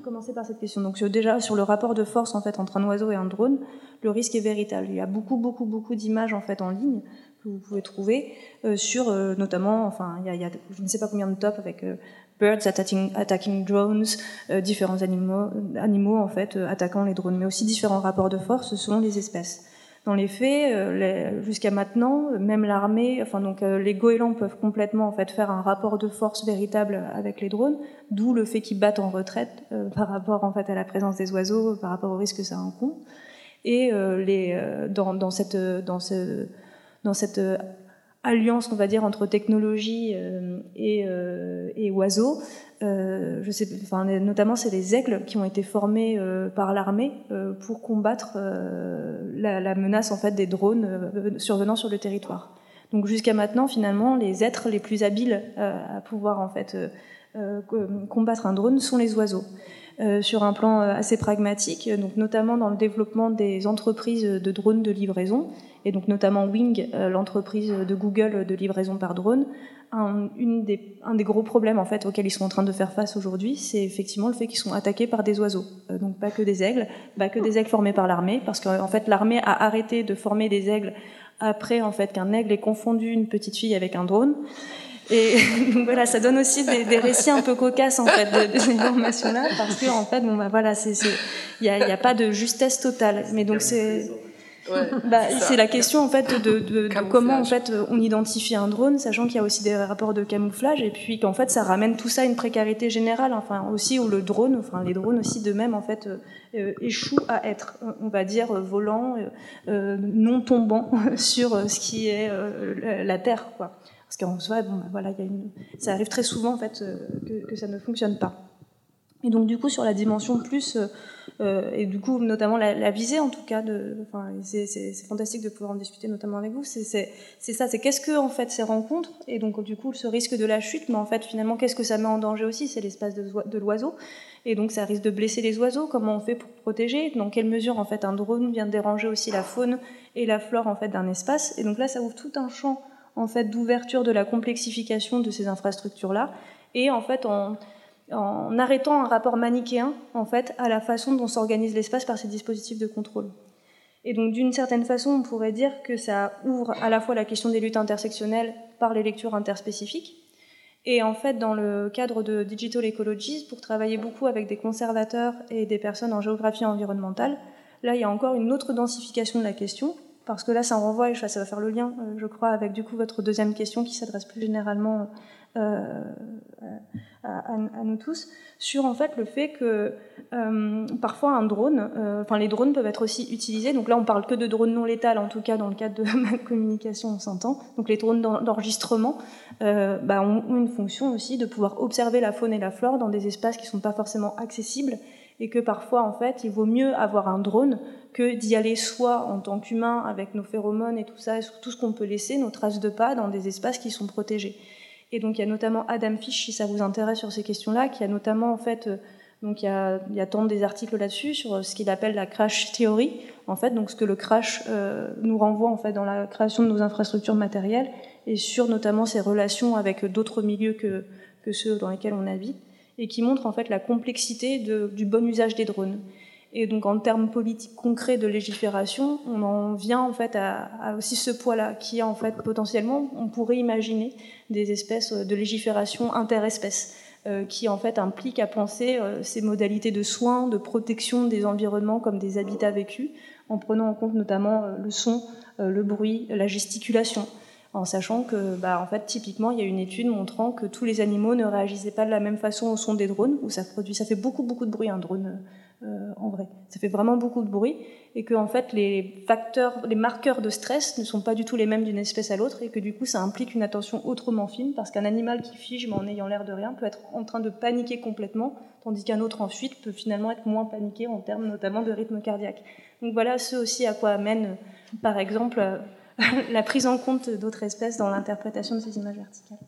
commencer par cette question ? Donc, déjà, sur le rapport de force en fait, entre un oiseau et un drone, le risque est véritable. Il y a beaucoup, beaucoup, beaucoup d'images en, fait, en ligne que vous pouvez trouver euh, sur, euh, notamment, enfin, il y, y a je ne sais pas combien de tops avec euh, birds attacking, attacking drones, euh, différents animaux, animaux en fait, euh, attaquant les drones, mais aussi différents rapports de force selon les espèces. Dans les faits, euh, les, jusqu'à maintenant, même l'armée, enfin donc euh, les goélands peuvent complètement en fait faire un rapport de force véritable avec les drones, d'où le fait qu'ils battent en retraite euh, par rapport en fait à la présence des oiseaux, par rapport au risque que ça incombe. Et euh, les euh, dans dans cette dans ce dans cette euh, alliance, on va dire, entre technologie euh, et euh, et oiseaux. Euh, je sais, enfin, notamment c'est les aigles qui ont été formés euh, par l'armée euh, pour combattre euh, la, la menace en fait des drones euh, survenant sur le territoire. Donc jusqu'à maintenant, finalement, les êtres les plus habiles euh, à pouvoir en fait euh, euh, combattre un drone sont les oiseaux. Euh, sur un plan assez pragmatique, donc notamment dans le développement des entreprises de drones de livraison, et donc notamment Wing, euh, l'entreprise de Google de livraison par drone. Un, une des, un des gros problèmes en fait, auxquels ils sont en train de faire face aujourd'hui, c'est effectivement le fait qu'ils sont attaqués par des oiseaux, euh, donc pas que des aigles, pas que des aigles formés par l'armée, parce qu'en fait l'armée a arrêté de former des aigles après en fait, qu'un aigle ait confondu une petite fille avec un drone. Et donc voilà, ça donne aussi des, des récits un peu cocasses en fait de, de ces formations-là, parce que en fait, bon bah voilà, c'est il y a, y a pas de justesse totale, mais donc c'est Ouais, bah, c'est, c'est la question en fait de, de, de comment en fait on identifie un drone, sachant qu'il y a aussi des rapports de camouflage, et puis qu'en fait ça ramène tout ça à une précarité générale, enfin aussi où le drone, enfin les drones aussi de même en fait euh, échouent à être, on va dire, volants, euh, non tombants sur ce qui est euh, la terre, quoi. Parce qu'en soi, bon, bah, voilà, y a une... ça arrive très souvent en fait que, que ça ne fonctionne pas. Et donc du coup sur la dimension plus euh, et du coup notamment la, la visée en tout cas de, enfin c'est, c'est, c'est fantastique de pouvoir en discuter notamment avec vous. C'est, c'est, c'est ça, c'est qu'est-ce que en fait ces rencontres et donc du coup ce risque de la chute, mais en fait finalement qu'est-ce que ça met en danger aussi, c'est l'espace de, de l'oiseau, et donc ça risque de blesser les oiseaux. Comment on fait pour protéger? Dans quelle mesure en fait un drone vient déranger aussi la faune et la flore en fait d'un espace? Et donc là ça ouvre tout un champ en fait d'ouverture de la complexification de ces infrastructures là, et en fait en en arrêtant un rapport manichéen en fait, à la façon dont s'organise l'espace par ces dispositifs de contrôle. Et donc d'une certaine façon, on pourrait dire que ça ouvre à la fois la question des luttes intersectionnelles par les lectures interspécifiques, et en fait dans le cadre de Digital Ecologies, pour travailler beaucoup avec des conservateurs et des personnes en géographie environnementale, là il y a encore une autre densification de la question, parce que là ça renvoie, ça va faire le lien je crois avec du coup votre deuxième question qui s'adresse plus généralement Euh, à, à, à nous tous, sur en fait le fait que euh, parfois un drone, euh, enfin les drones peuvent être aussi utilisés. Donc là on parle que de drones non létales, en tout cas dans le cadre de ma communication on s'entend. Donc les drones d'enregistrement euh, bah, ont, ont une fonction aussi de pouvoir observer la faune et la flore dans des espaces qui ne sont pas forcément accessibles, et que parfois en fait il vaut mieux avoir un drone que d'y aller soit en tant qu'humain avec nos phéromones et tout ça, et tout ce qu'on peut laisser, nos traces de pas dans des espaces qui sont protégés. Et donc il y a notamment Adam Fish, si ça vous intéresse sur ces questions-là, qui a notamment en fait, donc il y a, il y a tant des articles là-dessus sur ce qu'il appelle la crash theory, en fait, donc ce que le crash euh, nous renvoie en fait dans la création de nos infrastructures matérielles, et sur notamment ces relations avec d'autres milieux que que ceux dans lesquels on habite, et qui montre en fait la complexité de, du bon usage des drones. Et donc en termes politiques concrets de légifération, on en vient en fait à, à aussi ce poids-là, qui est en fait potentiellement, on pourrait imaginer des espèces de légifération interespèces, euh, qui en fait implique à penser euh, ces modalités de soins, de protection des environnements comme des habitats vécus, en prenant en compte notamment euh, le son, euh, le bruit, la gesticulation. en sachant que, bah, en fait, typiquement, il y a une étude montrant que tous les animaux ne réagissaient pas de la même façon au son des drones, où ça produit, ça fait beaucoup, beaucoup de bruit, un drone, euh, en vrai. Ça fait vraiment beaucoup de bruit, et que, en fait, les facteurs, les marqueurs de stress ne sont pas du tout les mêmes d'une espèce à l'autre, et que, du coup, ça implique une attention autrement fine, parce qu'un animal qui fige, mais en ayant l'air de rien, peut être en train de paniquer complètement, tandis qu'un autre, en fuite, peut finalement être moins paniqué, en termes notamment de rythme cardiaque. Donc voilà ce aussi à quoi amène, par exemple, euh, la prise en compte d'autres espèces dans l'interprétation de ces images verticales.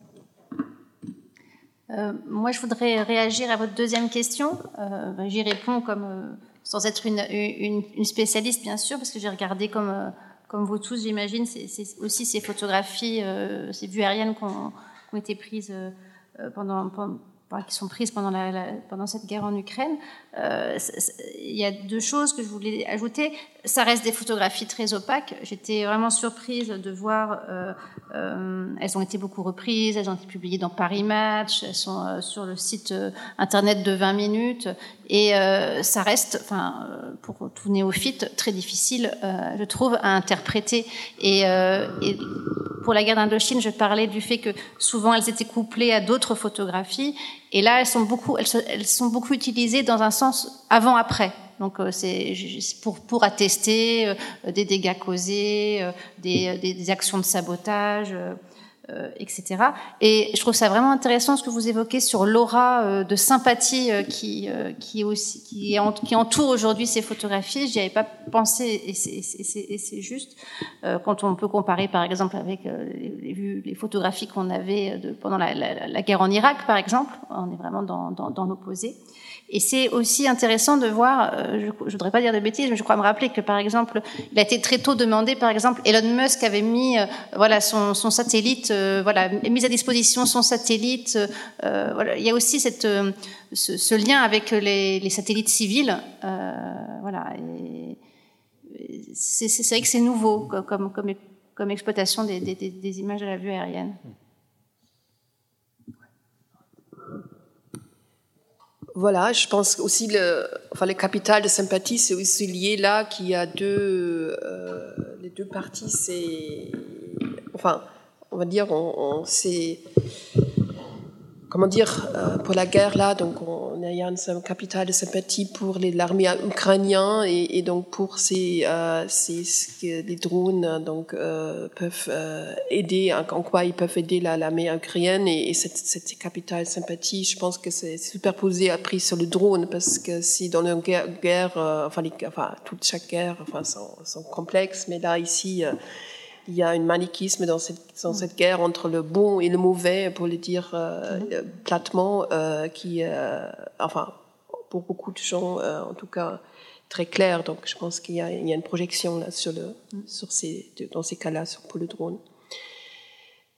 Euh, moi, je voudrais réagir à votre deuxième question. Euh, j'y réponds comme, euh, sans être une, une, une spécialiste, bien sûr, parce que j'ai regardé, comme, euh, comme vous tous, j'imagine, c'est, c'est aussi ces photographies, euh, ces vues aériennes qui ont été prises euh, pendant... pendant qui sont prises pendant, la, la, pendant cette guerre en Ukraine. Euh, il y a deux choses que je voulais ajouter. Ça reste des photographies très opaques. J'étais vraiment surprise de voir... Euh, euh, elles ont été beaucoup reprises, elles ont été publiées dans Paris Match, elles sont euh, sur le site euh, Internet de vingt minutes. Et euh, ça reste, enfin, pour tout néophyte, très difficile, euh, je trouve, à interpréter. Et, euh, et pour la guerre d'Indochine, je parlais du fait que souvent elles étaient couplées à d'autres photographies. Et là, elles sont beaucoup, elles, elles sont beaucoup utilisées dans un sens avant-après. Donc, c'est pour, pour attester des dégâts causés, des, des, des actions de sabotage, et cetera. Et je trouve ça vraiment intéressant ce que vous évoquez sur l'aura de sympathie qui, qui, aussi, qui, qui entoure aujourd'hui ces photographies. J'y avais pas pensé, et c'est, et c'est, et c'est juste. Quand on peut comparer, par exemple, avec les, les photographies qu'on avait de, pendant la, la, la guerre en Irak, par exemple, on est vraiment dans, dans, dans l'opposé. Et c'est aussi intéressant de voir, je, je voudrais pas dire de bêtises, mais je crois me rappeler que, par exemple, il a été très tôt demandé, par exemple, Elon Musk avait mis, euh, voilà, son, son satellite, euh, voilà, mis à disposition son satellite, euh, voilà. Il y a aussi cette, euh, ce, ce lien avec les, les satellites civils, euh, voilà. Et c'est, c'est, c'est vrai que c'est nouveau comme, comme, comme exploitation des, des, des images de la vue aérienne. Voilà, je pense aussi le, enfin le capital de sympathie, c'est aussi lié là qu'il y a deux, euh, les deux parties, c'est, enfin, on va dire, on, on c'est, comment dire, euh, pour la guerre là, donc on, on a un capital de sympathie pour les, l'armée ukrainienne et, et donc pour ces, euh, ces, ces les drones, donc euh, peuvent euh, aider, en quoi ils peuvent aider la, l'armée ukrainienne et, et cette, cette capital de sympathie, je pense que c'est superposé après sur le drone parce que c'est dans une guerre, guerre euh, enfin, les, enfin toute chaque guerre, enfin sont, sont complexes, mais là ici. Euh, Il y a un manichéisme dans cette, dans cette guerre entre le bon et le mauvais, pour le dire euh, mm-hmm. platement, euh, qui, euh, enfin, pour beaucoup de gens, euh, en tout cas, très clair. Donc, je pense qu'il y a, il y a une projection là sur le, mm-hmm. sur ces, dans ces cas-là, sur, pour le drone.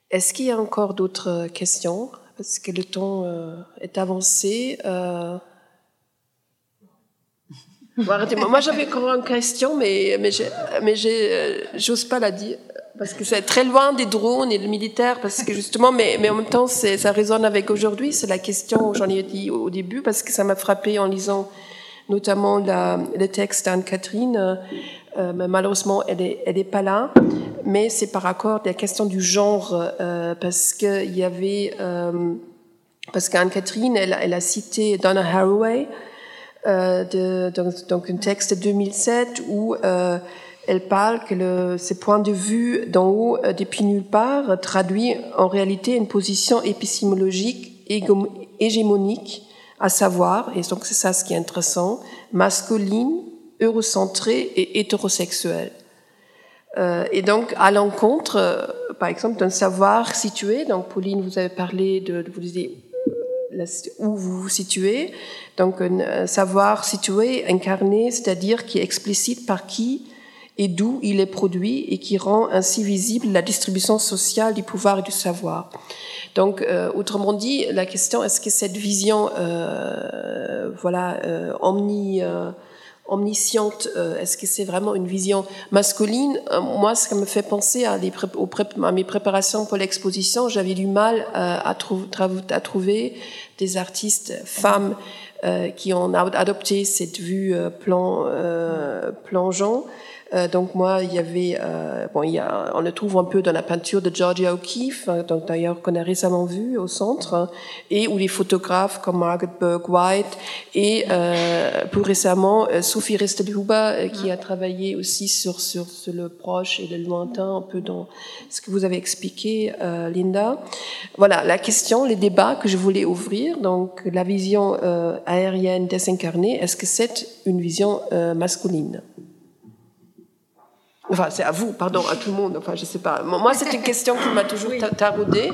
Est-ce qu'il y a encore d'autres questions ? Parce que le temps euh, est avancé. Euh... Moi, j'avais encore une question, mais mais j'ai, mais j'ai, j'ose pas la dire. Parce que c'est très loin des drones et des militaires, parce que justement, mais, mais en même temps, c'est, ça résonne avec aujourd'hui. C'est la question, j'en ai dit au début, parce que ça m'a frappée en lisant notamment la, le texte d'Anne-Catherine. Euh, mais malheureusement, elle est, elle est pas là. Mais c'est par rapport à la question du genre, euh, parce que il y avait, euh, parce qu'Anne-Catherine, elle, elle a cité Donna Haraway, euh, de, donc, donc un texte de deux mille sept où, euh, elle parle que le, ce point de vue d'en haut, euh, depuis nulle part, traduit en réalité une position épistémologique hégom- hégémonique, à savoir, et donc c'est ça ce qui est intéressant, masculine, eurocentrée et hétérosexuelle. Euh, et donc, à l'encontre, euh, par exemple, d'un savoir situé, donc Pauline, vous avez parlé de, de vous disiez, où vous vous situez, donc un savoir situé, incarné, c'est-à-dire qui est explicite par qui et d'où il est produit et qui rend ainsi visible la distribution sociale du pouvoir et du savoir. Donc, euh, autrement dit, la question, est-ce que cette vision euh, voilà, euh, omni, euh, omnisciente, euh, est-ce que c'est vraiment une vision masculine ? euh, Moi, ça me fait penser à, les pré- aux pré- à mes préparations pour l'exposition. J'avais du mal euh, à, trou- tra- à trouver des artistes femmes euh, qui ont adopté cette vue euh, plan, euh, plongeant. Euh, donc moi, il y avait, euh, bon, il y a, on le trouve un peu dans la peinture de Georgia O'Keeffe, hein, donc d'ailleurs qu'on a récemment vu au centre, hein, et où les photographes comme Margaret Burke White et euh, plus récemment Sophie Restelhuber euh, qui a travaillé aussi sur, sur sur le proche et le lointain, un peu dans ce que vous avez expliqué, euh, Linda. Voilà la question, les débats que je voulais ouvrir. Donc la vision euh, aérienne désincarnée, est-ce que c'est une vision euh, masculine? Enfin, c'est à vous, pardon, à tout le monde. Enfin, je sais pas. Moi, c'est une question qui m'a toujours taraudée,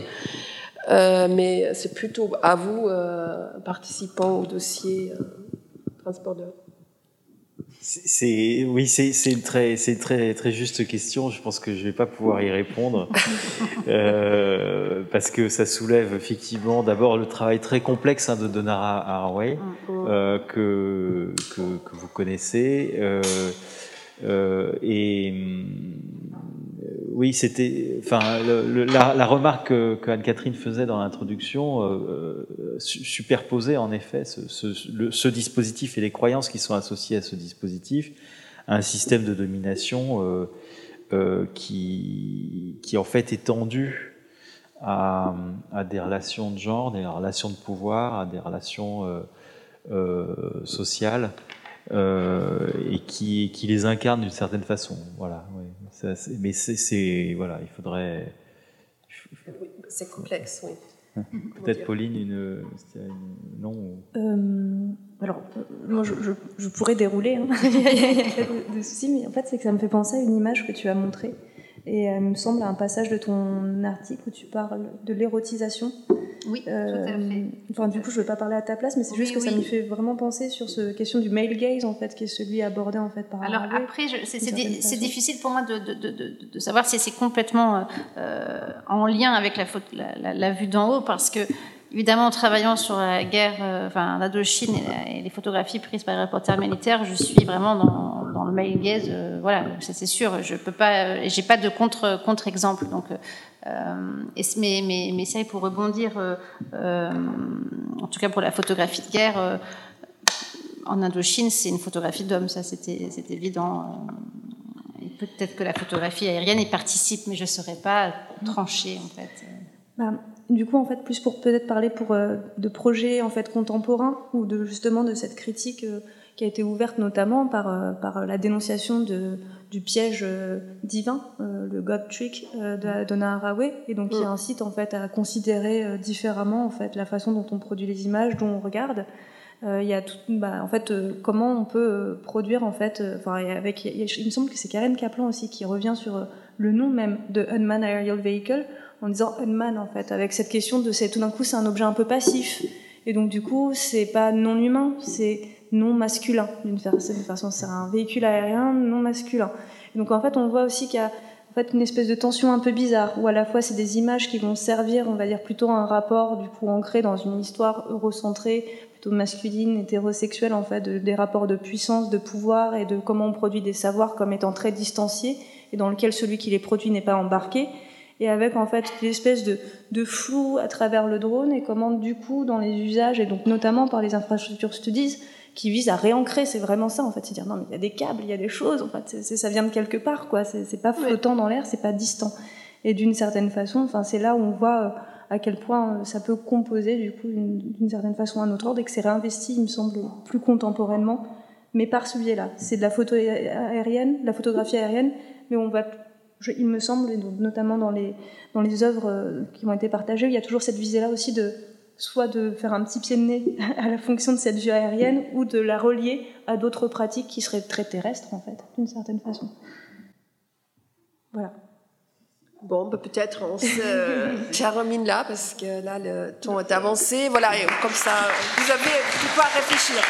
euh, mais c'est plutôt à vous, euh, participants au dossier euh, Transbordeur. C'est, c'est, oui, c'est, c'est une très, c'est une très, très juste question. Je pense que je vais pas pouvoir y répondre euh, parce que ça soulève effectivement d'abord le travail très complexe hein, de Donna Haraway euh, que, que que vous connaissez. Euh, Euh, et euh, oui, c'était. Enfin, le, le, la, la remarque que, que Anne-Catherine faisait dans l'introduction euh, superposait en effet ce, ce, le, ce dispositif et les croyances qui sont associées à ce dispositif à un système de domination euh, euh, qui, qui en fait est tendu à, à des relations de genre, des relations de pouvoir, à des relations euh, euh, sociales. Euh, et qui, qui les incarne d'une certaine façon, voilà. Oui. Ça, c'est, mais c'est, c'est voilà, il faudrait. C'est complexe, oui. Peut-être Pauline, une, une non. Euh, alors, moi, je, je, je pourrais dérouler. Hein. Il y a, il y a pas de souci, mais en fait, c'est que ça me fait penser à une image que tu as montrée, et elle me semble à un passage de ton article où tu parles de l'érotisation. Oui, euh, tout à fait. Enfin, du coup, je ne vais pas parler à ta place, mais c'est oui, juste que oui. Ça me fait vraiment penser sur cette question du male gaze, en fait, qui est celui abordé en fait, par Alors Harvey, après, je, c'est, c'est, di- c'est difficile pour moi de, de, de, de, de savoir si c'est complètement euh, en lien avec la, faute, la, la, la vue d'en haut, parce que, évidemment, en travaillant sur la guerre, euh, enfin, l'Indochine et, et les photographies prises par les reporters militaires, je suis vraiment dans, dans le male gaze, euh, voilà, ça, c'est sûr, je peux pas, j'ai pas de contre, contre-exemple, donc... Euh, et, mais, mais, mais ça, pour rebondir, euh, euh, en tout cas pour la photographie de guerre, euh, en Indochine, c'est une photographie d'homme, ça c'était, c'était évident. Et peut-être que la photographie aérienne y participe, mais je ne saurais pas trancher en fait. Bah, du coup, en fait, plus pour peut-être parler pour, euh, de projets en fait, contemporains ou de, justement de cette critique euh, qui a été ouverte notamment par, euh, par la dénonciation de. du piège euh, divin, euh, le God Trick euh, de Donna Haraway, et donc qui incite en fait à considérer euh, différemment en fait la façon dont on produit les images, dont on regarde. Il euh, y a tout, bah, en fait euh, comment on peut euh, produire en fait. Enfin euh, avec, y a, il me semble que c'est Karen Kaplan aussi qui revient sur euh, le nom même de Unmanned Aerial Vehicle en disant Unmanned en fait, avec cette question de c'est tout d'un coup c'est un objet un peu passif, et donc du coup c'est pas non humain, c'est non masculin, d'une certaine façon, c'est un véhicule aérien non masculin. Et donc en fait, on voit aussi qu'il y a en fait, une espèce de tension un peu bizarre, où à la fois c'est des images qui vont servir, on va dire, plutôt à un rapport du coup ancré dans une histoire eurocentrée, plutôt masculine, hétérosexuelle, en fait, de, des rapports de puissance, de pouvoir, et de comment on produit des savoirs comme étant très distanciés, et dans lequel celui qui les produit n'est pas embarqué, et avec en fait l'espèce de, de flou à travers le drone, et comment du coup, dans les usages, et donc notamment par les infrastructure studies, qui vise à réancrer, c'est vraiment ça en fait, c'est dire non mais il y a des câbles, il y a des choses, en fait, c'est, c'est, ça vient de quelque part quoi, c'est, c'est pas flottant dans l'air, c'est pas distant. Et d'une certaine façon, enfin c'est là où on voit à quel point ça peut composer du coup une, d'une certaine façon un autre ordre et que c'est réinvesti, il me semble, plus contemporainement, mais par ce biais-là. C'est de la photo aérienne, de la photographie aérienne, mais on va, je, il me semble, et donc, notamment dans les dans les œuvres qui ont été partagées, il y a toujours cette visée-là aussi de soit de faire un petit pied de nez à la fonction de cette vue aérienne ou de la relier à d'autres pratiques qui seraient très terrestres, en fait, d'une certaine façon. Voilà. Bon, bah peut-être on se termine là, parce que là, le temps est avancé. Voilà, et comme ça, vous avez pu pas réfléchir.